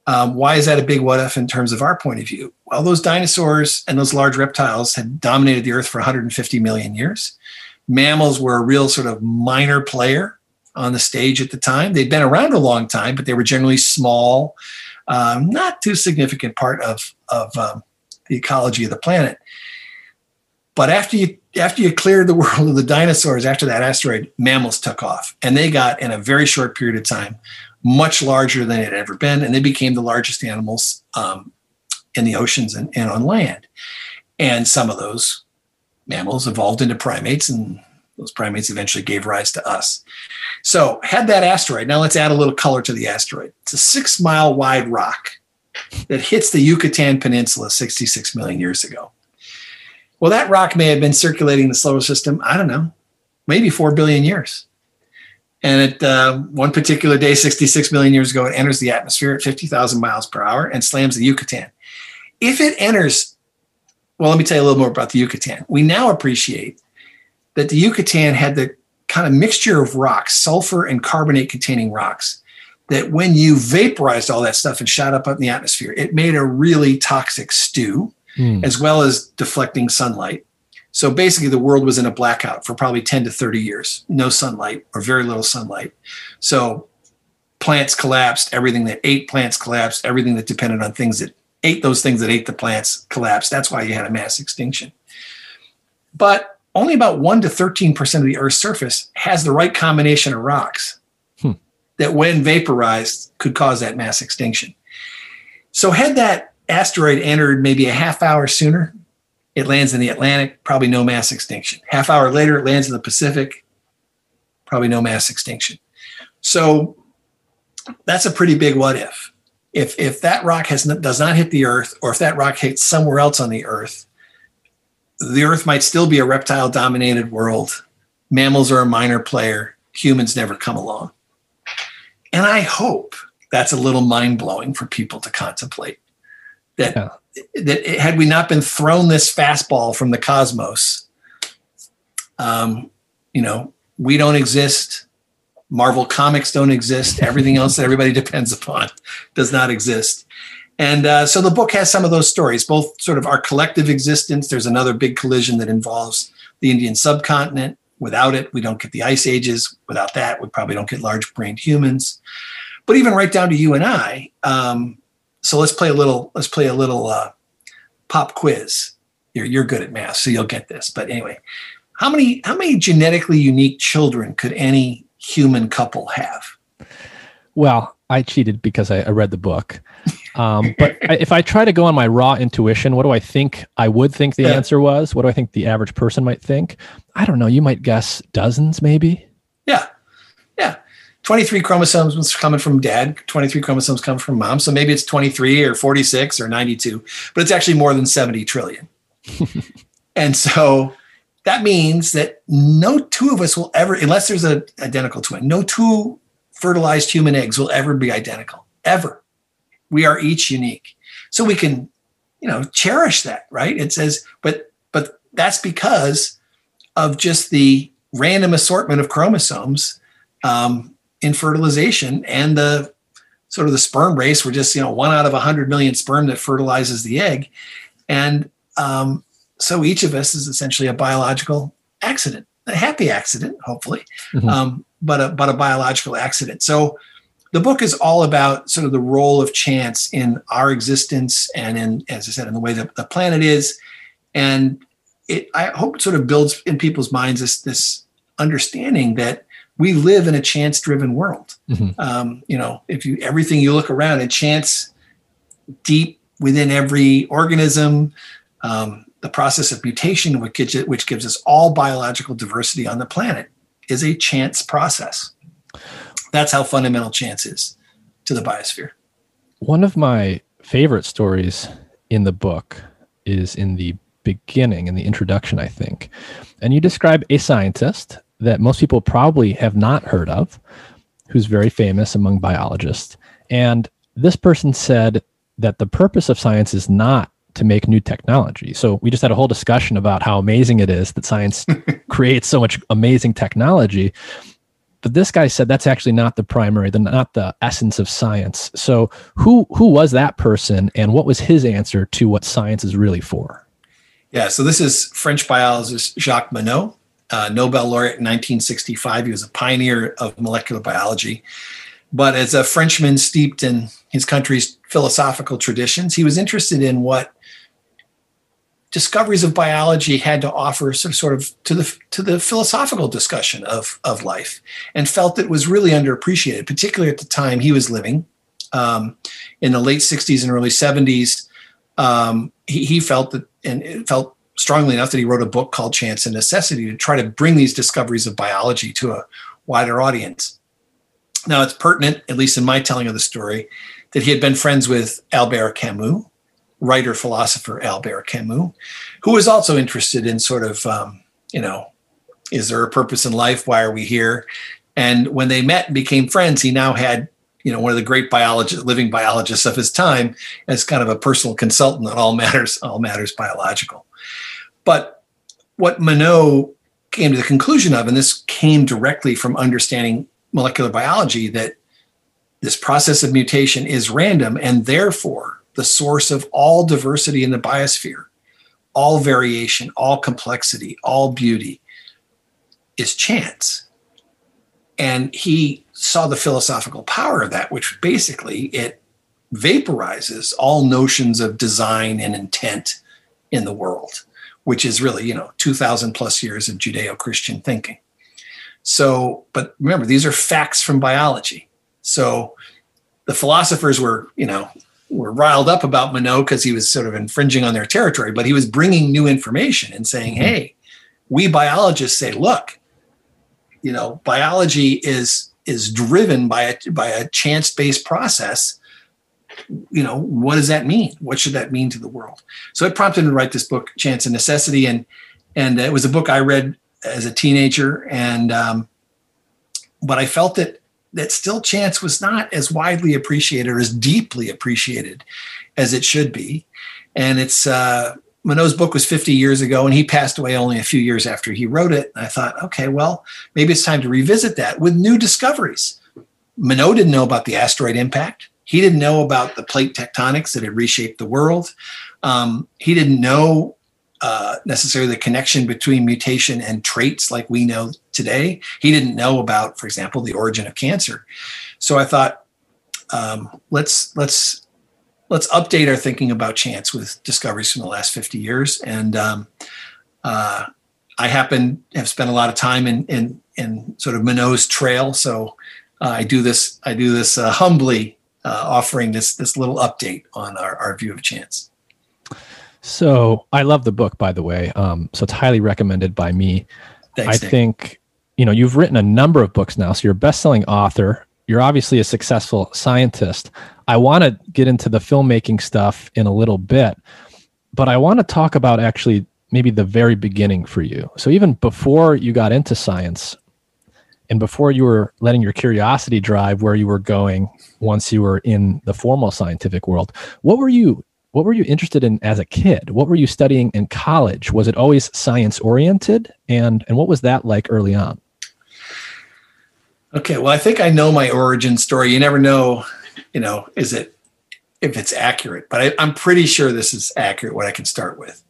Um, why is that a big what if in terms of our point of view? Well, those dinosaurs and those large reptiles had dominated the Earth for one hundred fifty million years. Mammals were a real sort of minor player on the stage at the time. They'd been around a long time, but they were generally small, um, not too significant part of, of um, the ecology of the planet. But after you after you cleared the world of the dinosaurs, after that asteroid, mammals took off. And they got, in a very short period of time, much larger than it had ever been, and they became the largest animals um, in the oceans and, and on land. And some of those mammals evolved into primates, and those primates eventually gave rise to us. So had that asteroid, now let's add a little color to the asteroid. It's a six-mile wide rock that hits the Yucatan Peninsula sixty-six million years ago. Well, that rock may have been circulating the solar system, I don't know, maybe four billion years. And at uh, one particular day, sixty-six million years ago, it enters the atmosphere at fifty thousand miles per hour and slams the Yucatan. If it enters, well, let me tell you a little more about the Yucatan. We now appreciate that the Yucatan had the kind of mixture of rocks, sulfur and carbonate containing rocks, that when you vaporized all that stuff and shot up in the atmosphere, it made a really toxic stew, mm. as well as deflecting sunlight. So basically the world was in a blackout for probably ten to thirty years, no sunlight or very little sunlight. So plants collapsed, everything that ate plants collapsed, everything that depended on things that ate those things that ate the plants collapsed. That's why you had a mass extinction. But only about one to thirteen percent of the Earth's surface has the right combination of rocks hmm. that when vaporized could cause that mass extinction. So had that asteroid entered maybe a half hour sooner, it lands in the Atlantic, probably no mass extinction. Half hour later, it lands in the Pacific, probably no mass extinction. So that's a pretty big what if. If if that rock has no, does not hit the Earth, or if that rock hits somewhere else on the Earth, the Earth might still be a reptile-dominated world. Mammals are a minor player. Humans never come along. And I hope that's a little mind-blowing for people to contemplate. That, yeah. that it, had we not been thrown this fastball from the cosmos, um, you know, we don't exist. Marvel comics don't exist. Everything else that everybody depends upon does not exist. And uh, so the book has some of those stories, both sort of our collective existence. There's another big collision that involves the Indian subcontinent. Without it, we don't get the ice ages. Without that, we probably don't get large-brained humans. But even right down to you and I. Um, so let's play a little. Let's play a little uh, pop quiz. You're you're good at math, so you'll get this. But anyway, how many how many genetically unique children could any human couple have? Well, I cheated because I, I read the book. Um, but I, if I try to go on my raw intuition, what do I think I would think the yeah. answer was? What do I think the average person might think? I don't know. You might guess dozens, maybe? Yeah. Yeah. twenty-three chromosomes was coming from dad. twenty-three chromosomes come from mom. So maybe it's twenty-three or forty-six or ninety-two, but it's actually more than seventy trillion. And so that means that no two of us will ever, unless there's an identical twin, no two fertilized human eggs will ever be identical, ever. We are each unique. So we can, you know, cherish that, right? It says, but but that's because of just the random assortment of chromosomes um, in fertilization and the sort of the sperm race. We're just, you know, one out of one hundred million sperm that fertilizes the egg. And um, so each of us is essentially a biological accident, a happy accident, hopefully, mm-hmm. um, but a, but a biological accident. So the book is all about sort of the role of chance in our existence and in, as I said, in the way that the planet is. And it, I hope it sort of builds in people's minds this, this understanding that we live in a chance-driven world. Mm-hmm. Um, you know, if you, everything you look around and chance deep within every organism, um, the process of mutation, which gives, which gives us all biological diversity on the planet, is a chance process. That's how fundamental chance is to the biosphere. One of my favorite stories in the book is in the beginning, in the introduction, I think. And you describe a scientist that most people probably have not heard of, who's very famous among biologists. And this person said that the purpose of science is not to make new technology. So we just had a whole discussion about how amazing it is that science creates so much amazing technology. But this guy said that's actually not the primary, the, not the essence of science. So who who was that person, and what was his answer to what science is really for? Yeah, so this is French biologist Jacques Monod, uh, Nobel laureate in nineteen sixty-five. He was a pioneer of molecular biology. But as a Frenchman steeped in his country's philosophical traditions, he was interested in what discoveries of biology had to offer some sort of to the to the philosophical discussion of, of life, and felt it was really underappreciated, particularly at the time he was living um, in the late sixties and early seventies. Um, he, he felt that, and it felt strongly enough that he wrote a book called Chance and Necessity to try to bring these discoveries of biology to a wider audience. Now, it's pertinent, at least in my telling of the story, that he had been friends with Albert Camus, writer, philosopher Albert Camus, who was also interested in sort of, um, you know, is there a purpose in life? Why are we here? And when they met and became friends, he now had, you know, one of the great biologists, living biologists of his time as kind of a personal consultant on all matters, all matters biological. But what Monod came to the conclusion of, and this came directly from understanding molecular biology, that this process of mutation is random and therefore the source of all diversity in the biosphere. all variation, all complexity, all beauty is chance. And he saw the philosophical power of that, which basically it vaporizes all notions of design and intent in the world, which is really, you know, two thousand plus years of Judeo-Christian thinking. So, but remember, these are facts from biology. So the philosophers were, you know, were riled up about Monod because he was sort of infringing on their territory, but he was bringing new information and saying, mm-hmm. hey, we biologists say, look, you know, biology is is driven by a, by a chance-based process. You know, what does that mean? What should that mean to the world? So it prompted him to write this book, Chance and Necessity. And, and it was a book I read as a teenager. And, um, but I felt that, that still chance was not as widely appreciated or as deeply appreciated as it should be. And it's, uh, Monod's book was fifty years ago, and he passed away only a few years after he wrote it. And I thought, okay, well, maybe it's time to revisit that with new discoveries. Monod didn't know about the asteroid impact. He didn't know about the plate tectonics that had reshaped the world. Um, he didn't know uh, necessarily the connection between mutation and traits like we know today. He didn't know about, for example, the origin of cancer. So I thought, um, let's let's let's update our thinking about chance with discoveries from the last fifty years. And um, uh, I happen have spent a lot of time in in, in sort of Monod's trail. So uh, I do this I do this uh, humbly. Uh, offering this this little update on our, our view of chance. So I love the book, by the way. Um, so it's highly recommended by me. Thanks, I Nick. think, you know, you've written a number of books now. So you're a best-selling author. You're obviously a successful scientist. I want to get into the filmmaking stuff in a little bit, but I want to talk about actually maybe the very beginning for you. So even before you got into science, and before you were letting your curiosity drive where you were going once you were in the formal scientific world, what were you what were you interested in as a kid? What were you studying in college? Was it always science-oriented? And and what was that like early on? Okay, well, I think I know my origin story. You never know, you know, is it if it's accurate, but I, I'm pretty sure this is accurate, what I can start with.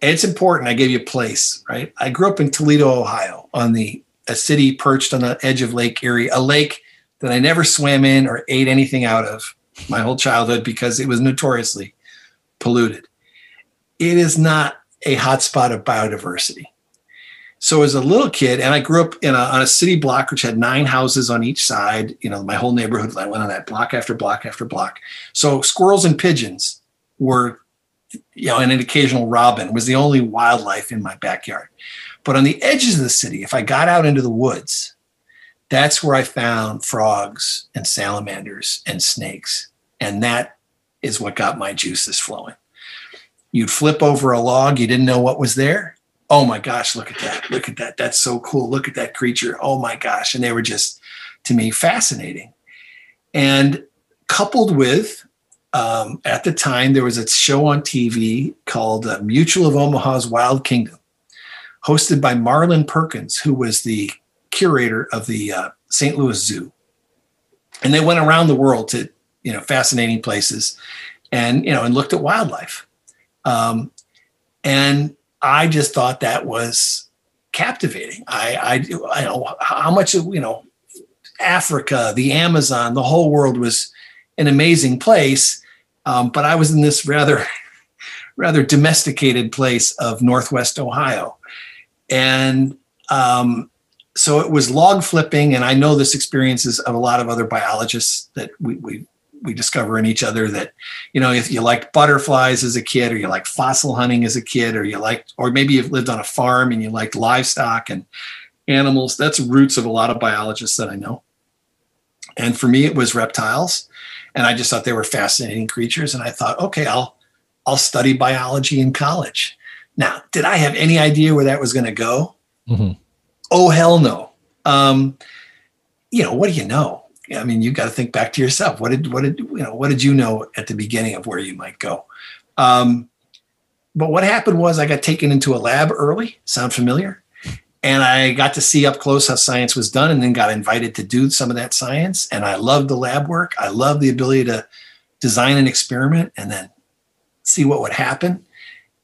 And it's important. I gave you a place, right? I grew up in Toledo, Ohio, on the a city perched on the edge of Lake Erie, a lake that I never swam in or ate anything out of my whole childhood because it was notoriously polluted. It is not a hotspot of biodiversity. So as a little kid, and I grew up in a, on a city block, which had nine houses on each side, you know, my whole neighborhood, I went on that block after block after block. So squirrels and pigeons were, you know, and an occasional robin was the only wildlife in my backyard. But on the edges of the city, if I got out into the woods, that's where I found frogs and salamanders and snakes. And that is what got my juices flowing. You'd flip over a log. You didn't know what was there. Oh, my gosh, look at that. Look at that. That's so cool. Look at that creature. Oh, my gosh. And they were just, to me, fascinating. And coupled with, um, at the time, there was a show on T V called uh, Mutual of Omaha's Wild Kingdom, hosted by Marlon Perkins, who was the curator of the uh, Saint Louis Zoo. And they went around the world to, you know, fascinating places and, you know, and looked at wildlife. Um, and I just thought that was captivating. I, I, I know how much, you know, Africa, the Amazon, the whole world was an amazing place. Um, but I was in this rather, rather domesticated place of Northwest Ohio. And um, so it was log flipping. And I know this experiences of a lot of other biologists that we, we, we discover in each other that, you know, if you liked butterflies as a kid, or you liked fossil hunting as a kid, or you liked, or maybe you've lived on a farm and you liked livestock and animals, that's roots of a lot of biologists that I know. And for me, it was reptiles. And I just thought they were fascinating creatures. And I thought, okay, I'll, I'll study biology in college. Now, did I have any idea where that was going to go? Mm-hmm. Oh, hell no. Um, you know, what do you know? I mean, you've got to think back to yourself. What did, what did, you know, what did you know at the beginning of where you might go? Um, but what happened was I got taken into a lab early. Sound familiar? And I got to see up close how science was done, and then got invited to do some of that science. And I loved the lab work. I loved the ability to design an experiment and then see what would happen.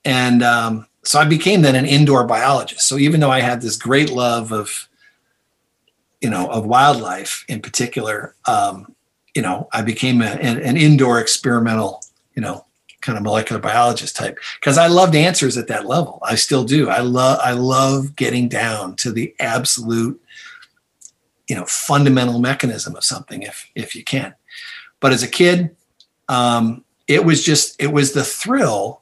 And um, so I became then an indoor biologist. So even though I had this great love of, you know, of wildlife in particular, um, you know, I became a, an, an indoor experimental, you know, kind of molecular biologist type, because I loved answers at that level. I still do. I love, I love getting down to the absolute, you know, fundamental mechanism of something if, if you can. But as a kid, um, it was just, it was the thrill.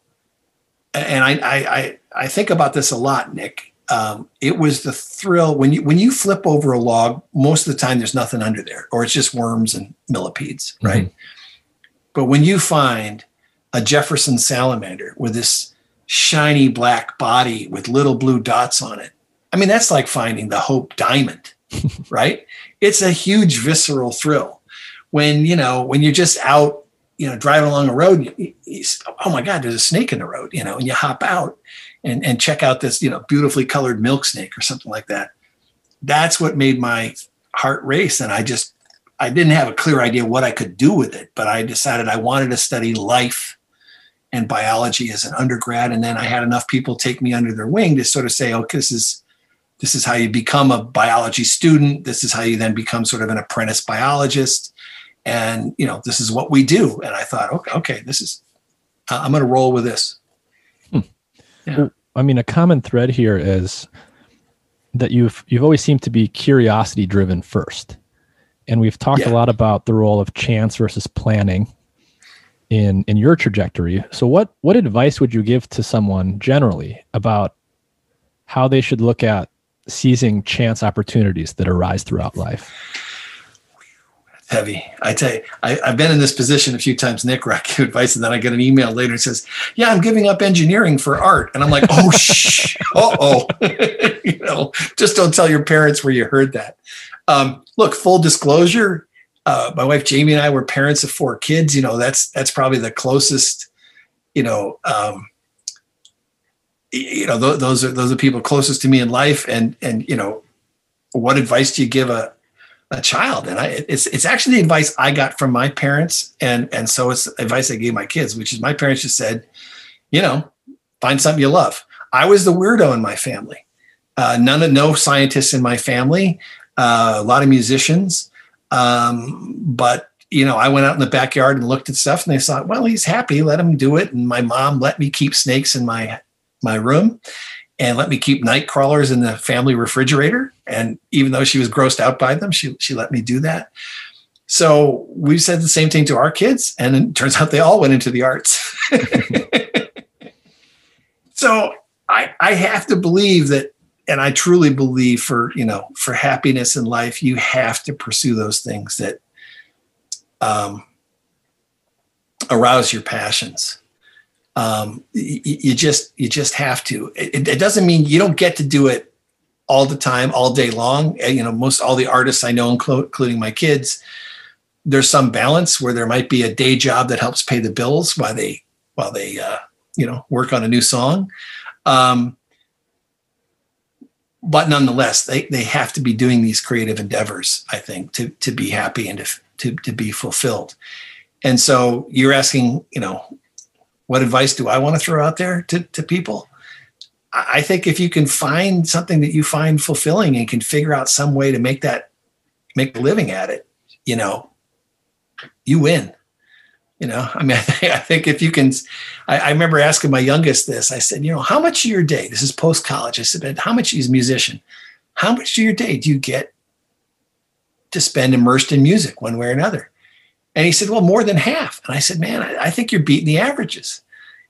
And I, I, I, I think about this a lot, Nick. Um, it was the thrill when you, when you flip over a log, most of the time there's nothing under there, or it's just worms and millipedes. Right. Mm-hmm. But when you find a Jefferson salamander with this shiny black body with little blue dots on it, I mean, that's like finding the Hope diamond, right? It's a huge visceral thrill when, you know, when you're just out, you know, driving along a road, and you, you, oh my God, there's a snake in the road, you know, and you hop out and, and check out this, you know, beautifully colored milk snake or something like that. That's what made my heart race. And I just, I didn't have a clear idea what I could do with it, but I decided I wanted to study life and biology as an undergrad. And then I had enough people take me under their wing to sort of say, oh, this is, this is how you become a biology student. This is how you then become sort of an apprentice biologist. And, you know, this is what we do. And I thought, okay, okay this is, uh, I'm going to roll with this. Hmm. Yeah. I mean, a common thread here is that you've, you've always seemed to be curiosity driven first. And we've talked yeah. a lot about the role of chance versus planning in, in your trajectory. So what, what advice would you give to someone generally about how they should look at seizing chance opportunities that arise throughout life? Heavy. I tell you, I, I've been in this position a few times, Nick, where I give advice and then I get an email later that says, yeah, I'm giving up engineering for art. And I'm like, oh, shh, uh-oh. You know, just don't tell your parents where you heard that. Um, look, full disclosure, uh, my wife, Jamie, and I were parents of four kids. You know, that's, that's probably the closest, you know, um, you know, th- those are, those are people closest to me in life. And, and, you know, what advice do you give a, a child? And I, it's, it's actually the advice I got from my parents. And, and so it's advice I gave my kids, which is my parents just said, you know, find something you love. I was the weirdo in my family. Uh, none of, no scientists in my family, uh, a lot of musicians. Um, but, you know, I went out in the backyard and looked at stuff and they thought, well, he's happy. Let him do it. And my mom let me keep snakes in my, my room. And let me keep night crawlers in the family refrigerator. And even though she was grossed out by them, she she let me do that. So we said the same thing to our kids. And it turns out they all went into the arts. So I, I have to believe that, and I truly believe for, you know, for happiness in life, you have to pursue those things that um, arouse your passions. Um, you, you just, you just have to, it, it doesn't mean you don't get to do it all the time, all day long. You know, most all the artists I know, including my kids, there's some balance where there might be a day job that helps pay the bills while they, while they, uh, you know, work on a new song. Um, but nonetheless, they, they have to be doing these creative endeavors, I think, to, to be happy and to, to, to be fulfilled. And so you're asking, you know, what advice do I want to throw out there to, to people? I think if you can find something that you find fulfilling and can figure out some way to make that, make a living at it, you know, you win. You know, I mean, I, th- I think if you can, I, I remember asking my youngest this, I said, you know, how much of your day, this is post-college, I said, how much, he's a musician, how much of your day do you get to spend immersed in music one way or another? And he said, well, more than half. And I said, man, I, I think you're beating the averages.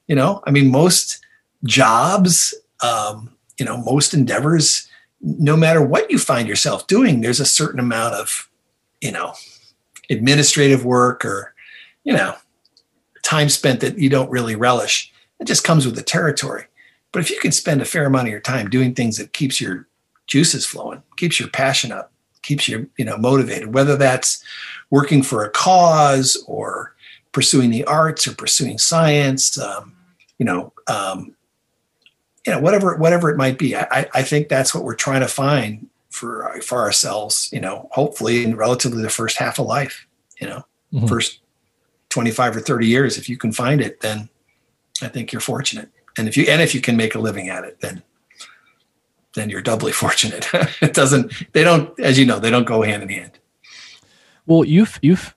You know, I mean, most jobs, um, you know, most endeavors, no matter what you find yourself doing, there's a certain amount of, you know, administrative work or, you know, time spent that you don't really relish. It just comes with the territory. But if you can spend a fair amount of your time doing things that keeps your juices flowing, keeps your passion up, keeps you, you know, motivated, whether that's working for a cause or pursuing the arts or pursuing science, um, you know, um, you know, whatever, whatever it might be. I, I think that's what we're trying to find for, for ourselves, you know, hopefully in relatively the first half of life, you know, mm-hmm. first twenty-five or thirty years, if you can find it, then I think you're fortunate. And if you and if you can make a living at it, then then you're doubly fortunate. It doesn't. They don't, as you know, they don't go hand in hand. Well, you've you've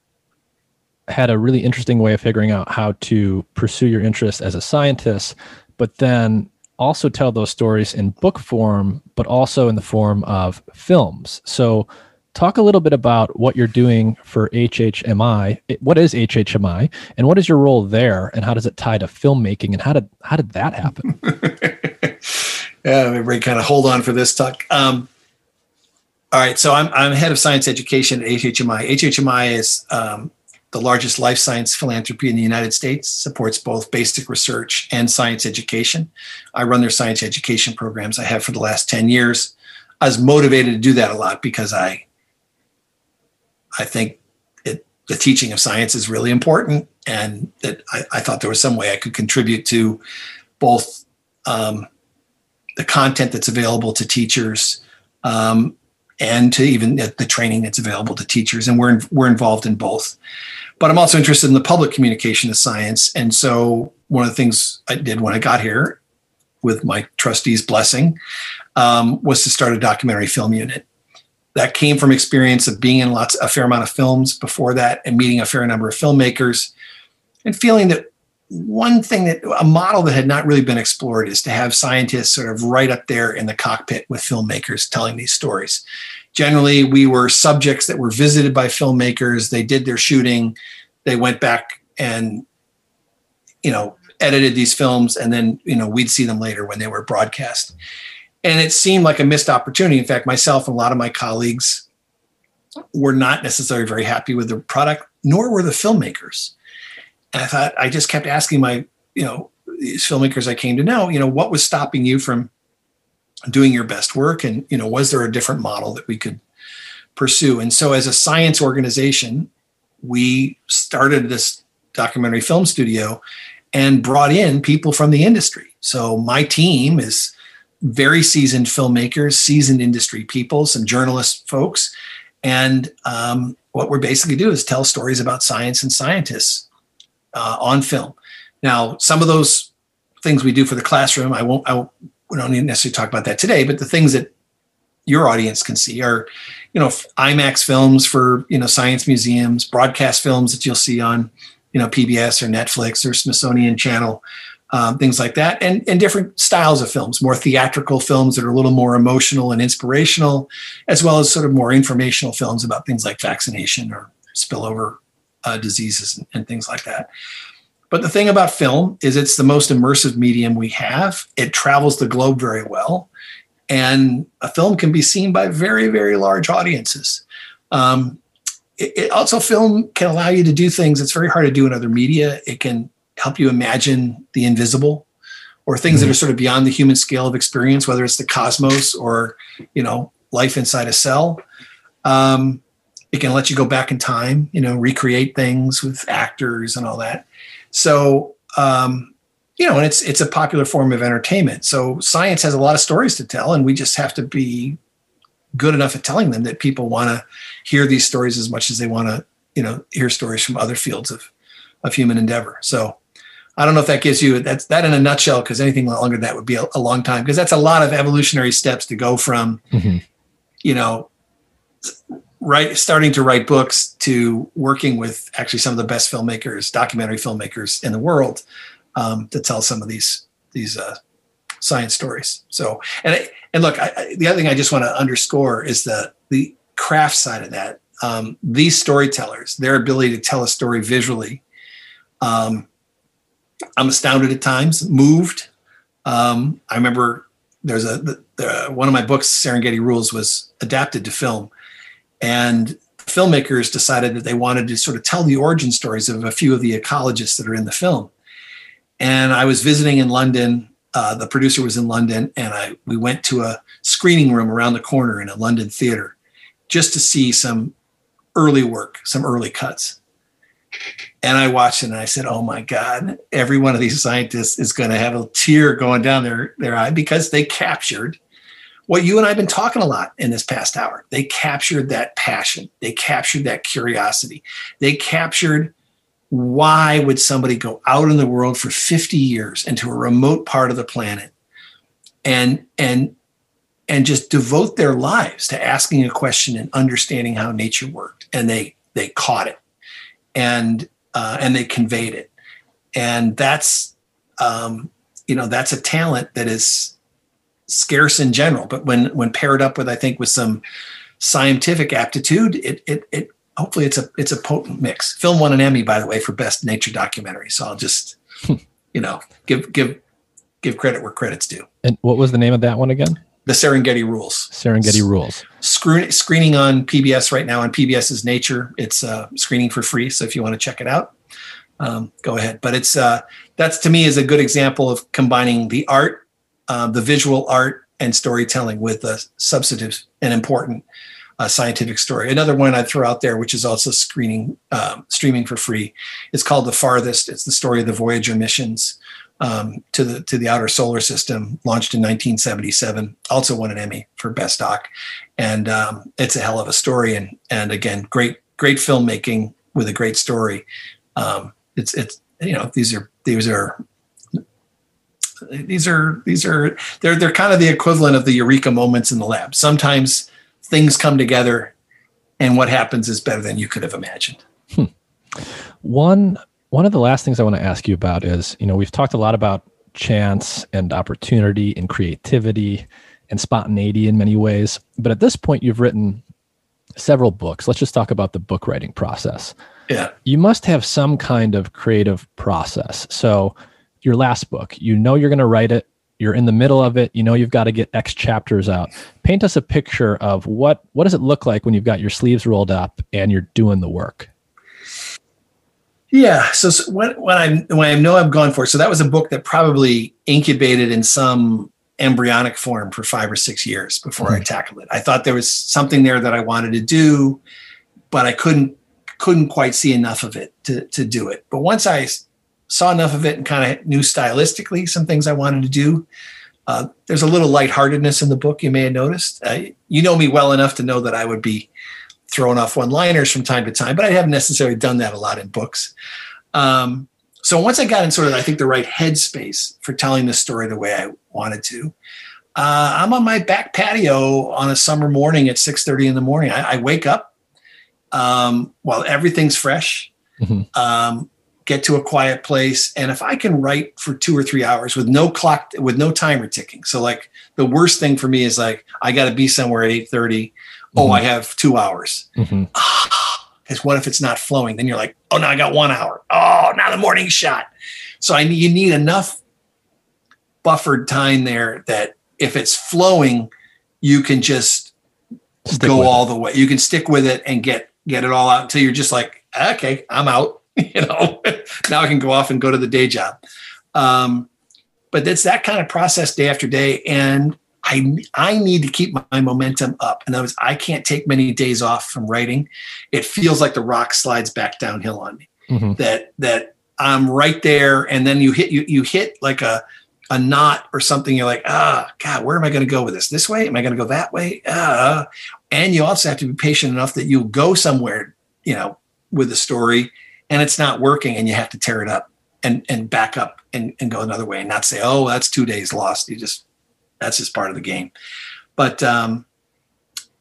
had a really interesting way of figuring out how to pursue your interest as a scientist, but then also tell those stories in book form, but also in the form of films. So talk a little bit about what you're doing for H H M I. What is H H M I and what is your role there, and how does it tie to filmmaking, and how did how did that happen? Yeah, everybody kind of hold on for this talk. Um, all right, so I'm I'm head of science education at H H M I. H H M I is um, the largest life science philanthropy in the United States, supports both basic research and science education. I run their science education programs. I have for the last ten years. I was motivated to do that a lot because I I think it, the teaching of science is really important, and that I, I thought there was some way I could contribute to both um, the content that's available to teachers um, and to even the training that's available to teachers. And we're, in, we're involved in both. But I'm also interested in the public communication of science. And so one of the things I did when I got here, with my trustee's blessing, um, was to start a documentary film unit. That came from experience of being in lots, a fair amount of films before that, and meeting a fair number of filmmakers, and feeling that one thing, that a model that had not really been explored, is to have scientists sort of right up there in the cockpit with filmmakers telling these stories. Generally, we were subjects that were visited by filmmakers. They did their shooting. They went back and, you know, edited these films, and then, you know, we'd see them later when they were broadcast. And it seemed like a missed opportunity. In fact, myself and a lot of my colleagues were not necessarily very happy with the product, nor were the filmmakers. And I thought, I just kept asking my, you know, these filmmakers I came to know, you know, what was stopping you from doing your best work? And, you know, was there a different model that we could pursue? And so as a science organization, we started this documentary film studio and brought in people from the industry. So my team is very seasoned filmmakers, seasoned industry people, some journalist folks. And um, what we're basically do is tell stories about science and scientists uh, on film. Now, some of those things we do for the classroom, I won't, I won't, we don't necessarily talk about that today, but the things that your audience can see are, you know, IMAX films for, you know, science museums, broadcast films that you'll see on, you know, P B S or Netflix or Smithsonian Channel, um, things like that, and, and different styles of films, more theatrical films that are a little more emotional and inspirational, as well as sort of more informational films about things like vaccination or spillover uh, diseases and, and things like that. But the thing about film is it's the most immersive medium we have. It travels the globe very well, and a film can be seen by very, very large audiences. Um, It also, film can allow you to do things that's very hard to do in other media. It can help you imagine the invisible, or things mm-hmm. that are sort of beyond the human scale of experience, whether it's the cosmos or, you know, life inside a cell. Um, it can let you go back in time, you know, recreate things with actors and all that. So, um, you know, and it's it's a popular form of entertainment. So science has a lot of stories to tell, and we just have to be good enough at telling them that people want to hear these stories as much as they want to, you know, hear stories from other fields of, of human endeavor. So I don't know if that gives you, that's that in a nutshell, because anything longer than that would be a, a long time, because that's a lot of evolutionary steps to go from, mm-hmm. you know, right, starting to write books to working with actually some of the best filmmakers, documentary filmmakers in the world, um, to tell some of these, these, uh, science stories. So, and I, and look, I, I, the other thing I just want to underscore is the the craft side of that. Um, these storytellers, their ability to tell a story visually, um, I'm astounded at times, moved. Um, I remember there's a the, the, one of my books, Serengeti Rules, was adapted to film, and filmmakers decided that they wanted to sort of tell the origin stories of a few of the ecologists that are in the film. And I was visiting in London. Uh, the producer was in London, and I we went to a screening room around the corner in a London theater just to see some early work, some early cuts. And I watched it, and I said, oh, my God, every one of these scientists is going to have a tear going down their, their eye, because they captured what you and I have been talking a lot in this past hour. They captured that passion. They captured that curiosity. They captured why would somebody go out in the world for fifty years into a remote part of the planet and and and just devote their lives to asking a question and understanding how nature worked? And they they caught it, and uh, and they conveyed it, and that's um, you know that's a talent that is scarce in general. But when when paired up with, I think, with some scientific aptitude, it it it. Hopefully it's a it's a potent mix. Film won an Emmy, by the way, for Best Nature Documentary. So I'll just, you know, give give give credit where credit's due. And what was the name of that one again? The Serengeti Rules. Serengeti Rules. Screen, screening on P B S right now, on PBS's Nature. It's uh, screening for free. So if you want to check it out, um, go ahead. But it's uh, that's, to me, is a good example of combining the art, uh, the visual art and storytelling with a substantive and important A scientific story. Another one I'd throw out there, which is also screening, um, streaming for free, is called The Farthest. It's the story of the Voyager missions um, to the to the outer solar system, launched in nineteen seventy-seven. Also won an Emmy for Best Doc, and um, it's a hell of a story. And and again, great great filmmaking with a great story. Um, it's it's you know these are these are. These are these are they're they're kind of the equivalent of the eureka moments in the lab. Sometimes things come together, and what happens is better than you could have imagined. Hmm. One one of the last things I want to ask you about is, you know, we've talked a lot about chance and opportunity and creativity and spontaneity in many ways, but at this point you've written several books. Let's just talk about the book writing process. Yeah. You must have some kind of creative process. So your last book, you know you're going to write it. You're in the middle of it. You know, you've got to get X chapters out. Paint us a picture of what, what does it look like when you've got your sleeves rolled up and you're doing the work? Yeah. So, so when, when I when I know I'm going for it, so that was a book that probably incubated in some embryonic form for five or six years before mm-hmm. I tackled it. I thought there was something there that I wanted to do, but I couldn't, couldn't quite see enough of it to, to do it. But once I saw enough of it and kind of knew stylistically some things I wanted to do. Uh, there's a little lightheartedness in the book, you may have noticed. Uh, you know me well enough to know that I would be throwing off one-liners from time to time, but I haven't necessarily done that a lot in books. Um, so once I got in sort of, I think, the right headspace for telling the story the way I wanted to, uh, I'm on my back patio on a summer morning at six thirty in the morning. I, I wake up um, while everything's fresh. Mm-hmm. Um, get to a quiet place. And if I can write for two or three hours with no clock, with no timer ticking. So like the worst thing for me is like, I got to be somewhere at eight thirty. Mm-hmm. Oh, I have two hours. Mm-hmm. Ah, because what if it's not flowing? Then you're like, oh, now I got one hour. Oh, now the morning shot. So I you need enough buffered time there that if it's flowing, you can just stick go all it. the way. You can stick with it and get, get it all out until you're just like, okay, I'm out. You know, now I can go off and go to the day job. Um, but it's that kind of process day after day. And I, I need to keep my momentum up. In other words, I can't take many days off from writing. It feels like the rock slides back downhill on me, mm-hmm. that, that I'm right there. And then you hit, you, you hit like a, a knot or something. You're like, ah, God, where am I going to go with this? This way? Am I going to go that way? Uh, and you also have to be patient enough that you'll go somewhere, you know, with a story, and it's not working, and you have to tear it up and, and back up and, and go another way, and not say, oh, that's two days lost. You just, that's just part of the game. But um,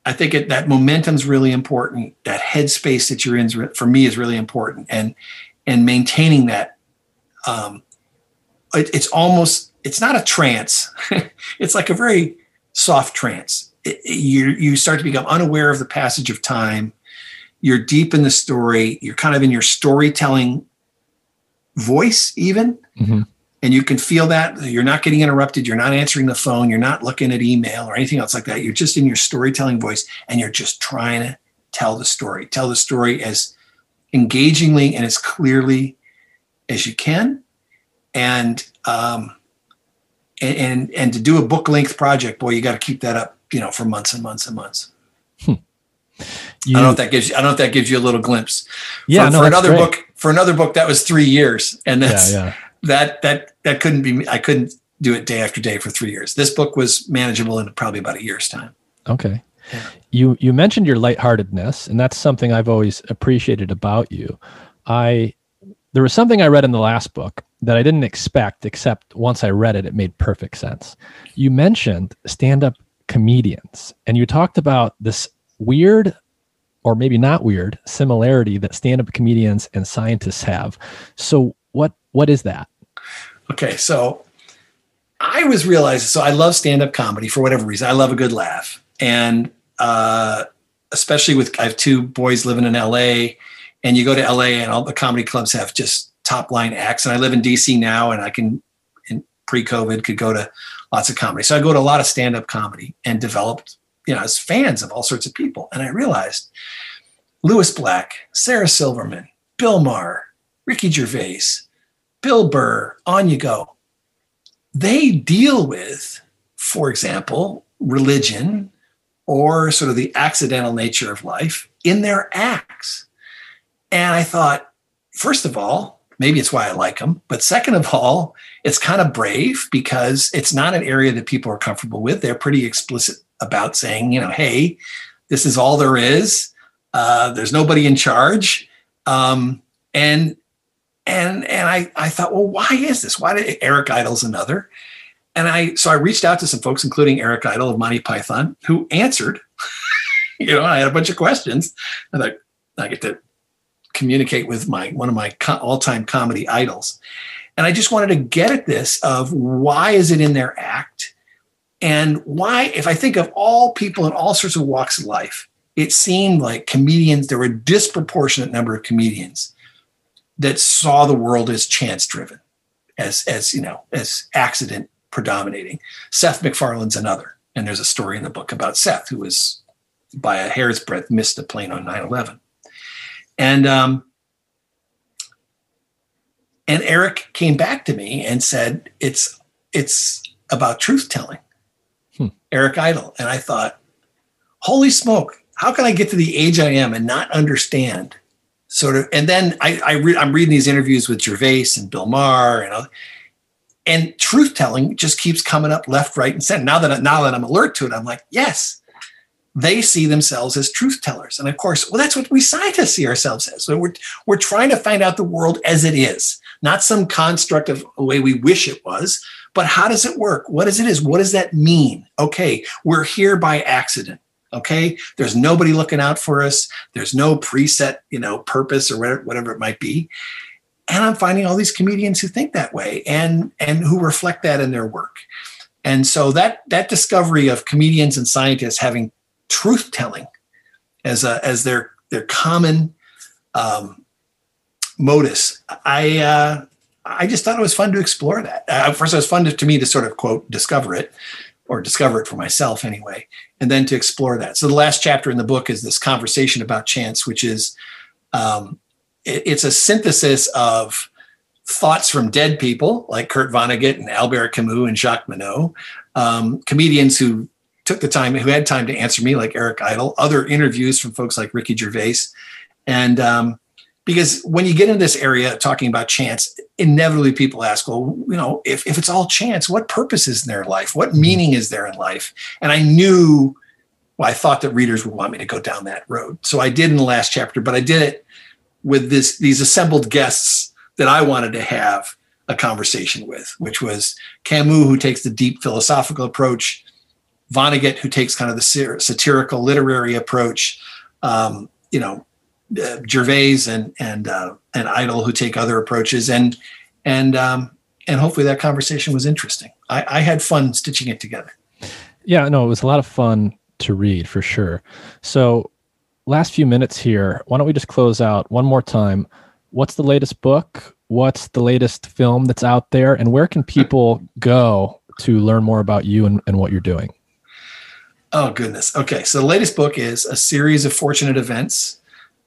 I think it, that momentum's really important. That headspace that you're in, for me, is really important. And, and maintaining that, um, it, it's almost, it's not a trance. It's like a very soft trance. It, it, you, you start to become unaware of the passage of time. You're deep in the story. You're kind of in your storytelling voice even. Mm-hmm. And you can feel that you're not getting interrupted. You're not answering the phone. You're not looking at email or anything else like that. You're just in your storytelling voice, and you're just trying to tell the story, tell the story as engagingly and as clearly as you can. And, um, and, and, and to do a book length project, boy, you got to keep that up, you know, for months and months and months. Hmm. You, I don't know if that gives you, I don't know if that gives you a little glimpse. Yeah, for, no, for another great. book, for another book, that was three years, and that's yeah, yeah. that that that couldn't be. I couldn't do it day after day for three years. This book was manageable in probably about a year's time. Okay, yeah. you you mentioned your lightheartedness, and that's something I've always appreciated about you. I There was something I read in the last book that I didn't expect, except once I read it, it made perfect sense. You mentioned stand-up comedians, and you talked about this weird, or maybe not weird, similarity that stand-up comedians and scientists have. So what what is that? Okay, so I was realizing, so I love stand-up comedy for whatever reason. I love a good laugh. And uh, especially with, I have two boys living in L A, and you go to L A and all the comedy clubs have just top line acts. And I live in D C now, and I can, in pre-COVID, could go to lots of comedy. So I go to a lot of stand-up comedy and developed, you know, as fans of all sorts of people. And I realized Lewis Black, Sarah Silverman, Bill Maher, Ricky Gervais, Bill Burr, on you go. They deal with, for example, religion or sort of the accidental nature of life in their acts. And I thought, first of all, maybe it's why I like them. But second of all, it's kind of brave because it's not an area that people are comfortable with. They're pretty explicit about saying, you know, hey, this is all there is. Uh, there's nobody in charge. Um, and and and I, I thought, well, why is this? Why did Eric Idle's another? And I so I reached out to some folks, including Eric Idle of Monty Python, who answered. You know, I had a bunch of questions. I thought, I get to communicate with my one of my co- all-time comedy idols. And I just wanted to get at this of why is it in their act? And why, if I think of all people in all sorts of walks of life, it seemed like comedians, there were a disproportionate number of comedians that saw the world as chance driven, as, as you know, as accident predominating. Seth MacFarlane's another. And there's a story in the book about Seth, who was by a hair's breadth missed a plane on nine eleven. And um, and Eric came back to me and said, it's it's about truth telling. Hmm. Eric Idle. And I thought, holy smoke, how can I get to the age I am and not understand sort of? And then I, I re- I'm reading these interviews with Gervais and Bill Maher and all, and truth telling just keeps coming up left, right, and center. Now that now that I'm alert to it, I'm like, yes. They see themselves as truth tellers. And of course, well, that's what we scientists see ourselves as. So we're, we're trying to find out the world as it is, not some construct of a way we wish it was, but how does it work? What is it is? What does that mean? Okay, we're here by accident. Okay, there's nobody looking out for us. There's no preset, you know, purpose or whatever, whatever it might be. And I'm finding all these comedians who think that way and, and who reflect that in their work. And so that, that discovery of comedians and scientists having truth telling as a, as their, their common um, modus. I, uh, I just thought it was fun to explore that. Uh, first, it was fun to, to me to sort of quote, discover it or discover it for myself anyway, and then to explore that. So the last chapter in the book is this conversation about chance, which is um, it, it's a synthesis of thoughts from dead people like Kurt Vonnegut and Albert Camus and Jacques Monod, um, comedians who took the time, who had time to answer me, like Eric Idle, other interviews from folks like Ricky Gervais. And um, because when you get in this area talking about chance, inevitably people ask, well, you know, if, if it's all chance, what purpose is in their life? What meaning is there in life? And I knew, well, I thought that readers would want me to go down that road. So I did in the last chapter, but I did it with this these assembled guests that I wanted to have a conversation with, which was Camus, who takes the deep philosophical approach, Vonnegut, who takes kind of the satirical literary approach, um, you know, uh, Gervais and and uh, and Idle, who take other approaches, and and um, and hopefully that conversation was interesting. I, I had fun stitching it together. Yeah, no, it was a lot of fun to read for sure. So, last few minutes here. Why don't we just close out one more time? What's the latest book? What's the latest film that's out there? And where can people go to learn more about you and, and what you're doing? Oh, goodness. Okay. So the latest book is A Series of Fortunate Events,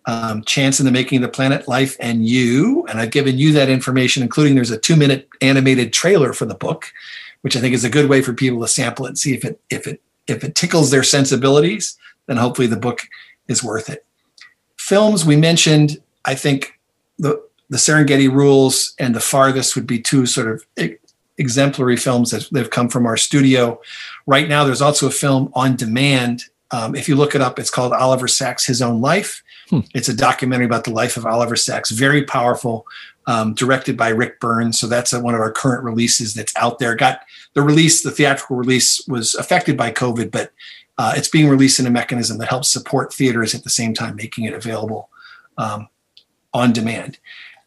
um, Chance in the Making of the Planet, Life, and You. And I've given you that information, including there's a two-minute animated trailer for the book, which I think is a good way for people to sample it and see if it if it, if it tickles their sensibilities, then hopefully the book is worth it. Films, we mentioned, I think the, the Serengeti Rules and The Farthest would be two sort of it, exemplary films that have come from our studio. Right now, there's also a film on demand Um, if you look it up, it's called Oliver Sacks, His Own Life. Hmm. It's a documentary about the life of Oliver Sacks. Very powerful, um, directed by Rick Burns. So that's a, one of our current releases that's out there. Got the release, the theatrical release was affected by COVID, but uh, it's being released in a mechanism that helps support theaters at the same time, making it available um, on demand.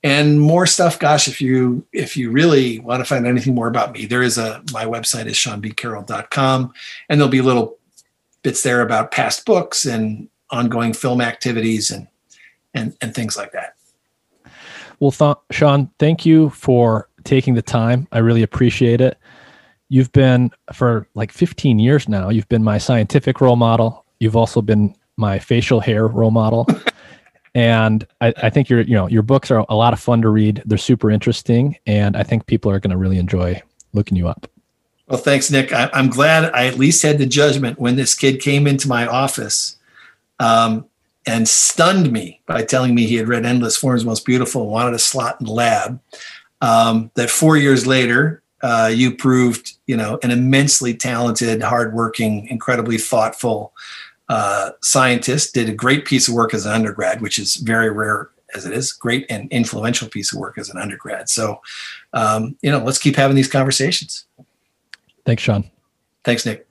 And more stuff, gosh, if you if you really want to find anything more about me, there is a, my website is sean b carroll dot com, and there'll be little bits there about past books and ongoing film activities and and and things like that. Well, th- Sean, thank you for taking the time. I really appreciate it. You've been, for like fifteen years now, you've been my scientific role model. You've also been my facial hair role model. And I, I think your, you know, your books are a lot of fun to read. They're super interesting, and I think people are going to really enjoy looking you up. Well, thanks, Nick. I, I'm glad I at least had the judgment when this kid came into my office um, and stunned me by telling me he had read Endless Forms Most Beautiful and wanted a slot in the lab. Um, that four years later, uh, you proved, you know, an immensely talented, hardworking, incredibly thoughtful Uh, scientist, did a great piece of work as an undergrad, which is very rare as it is, great and influential piece of work as an undergrad. So, um, you know, let's keep having these conversations. Thanks, Sean. Thanks, Nick.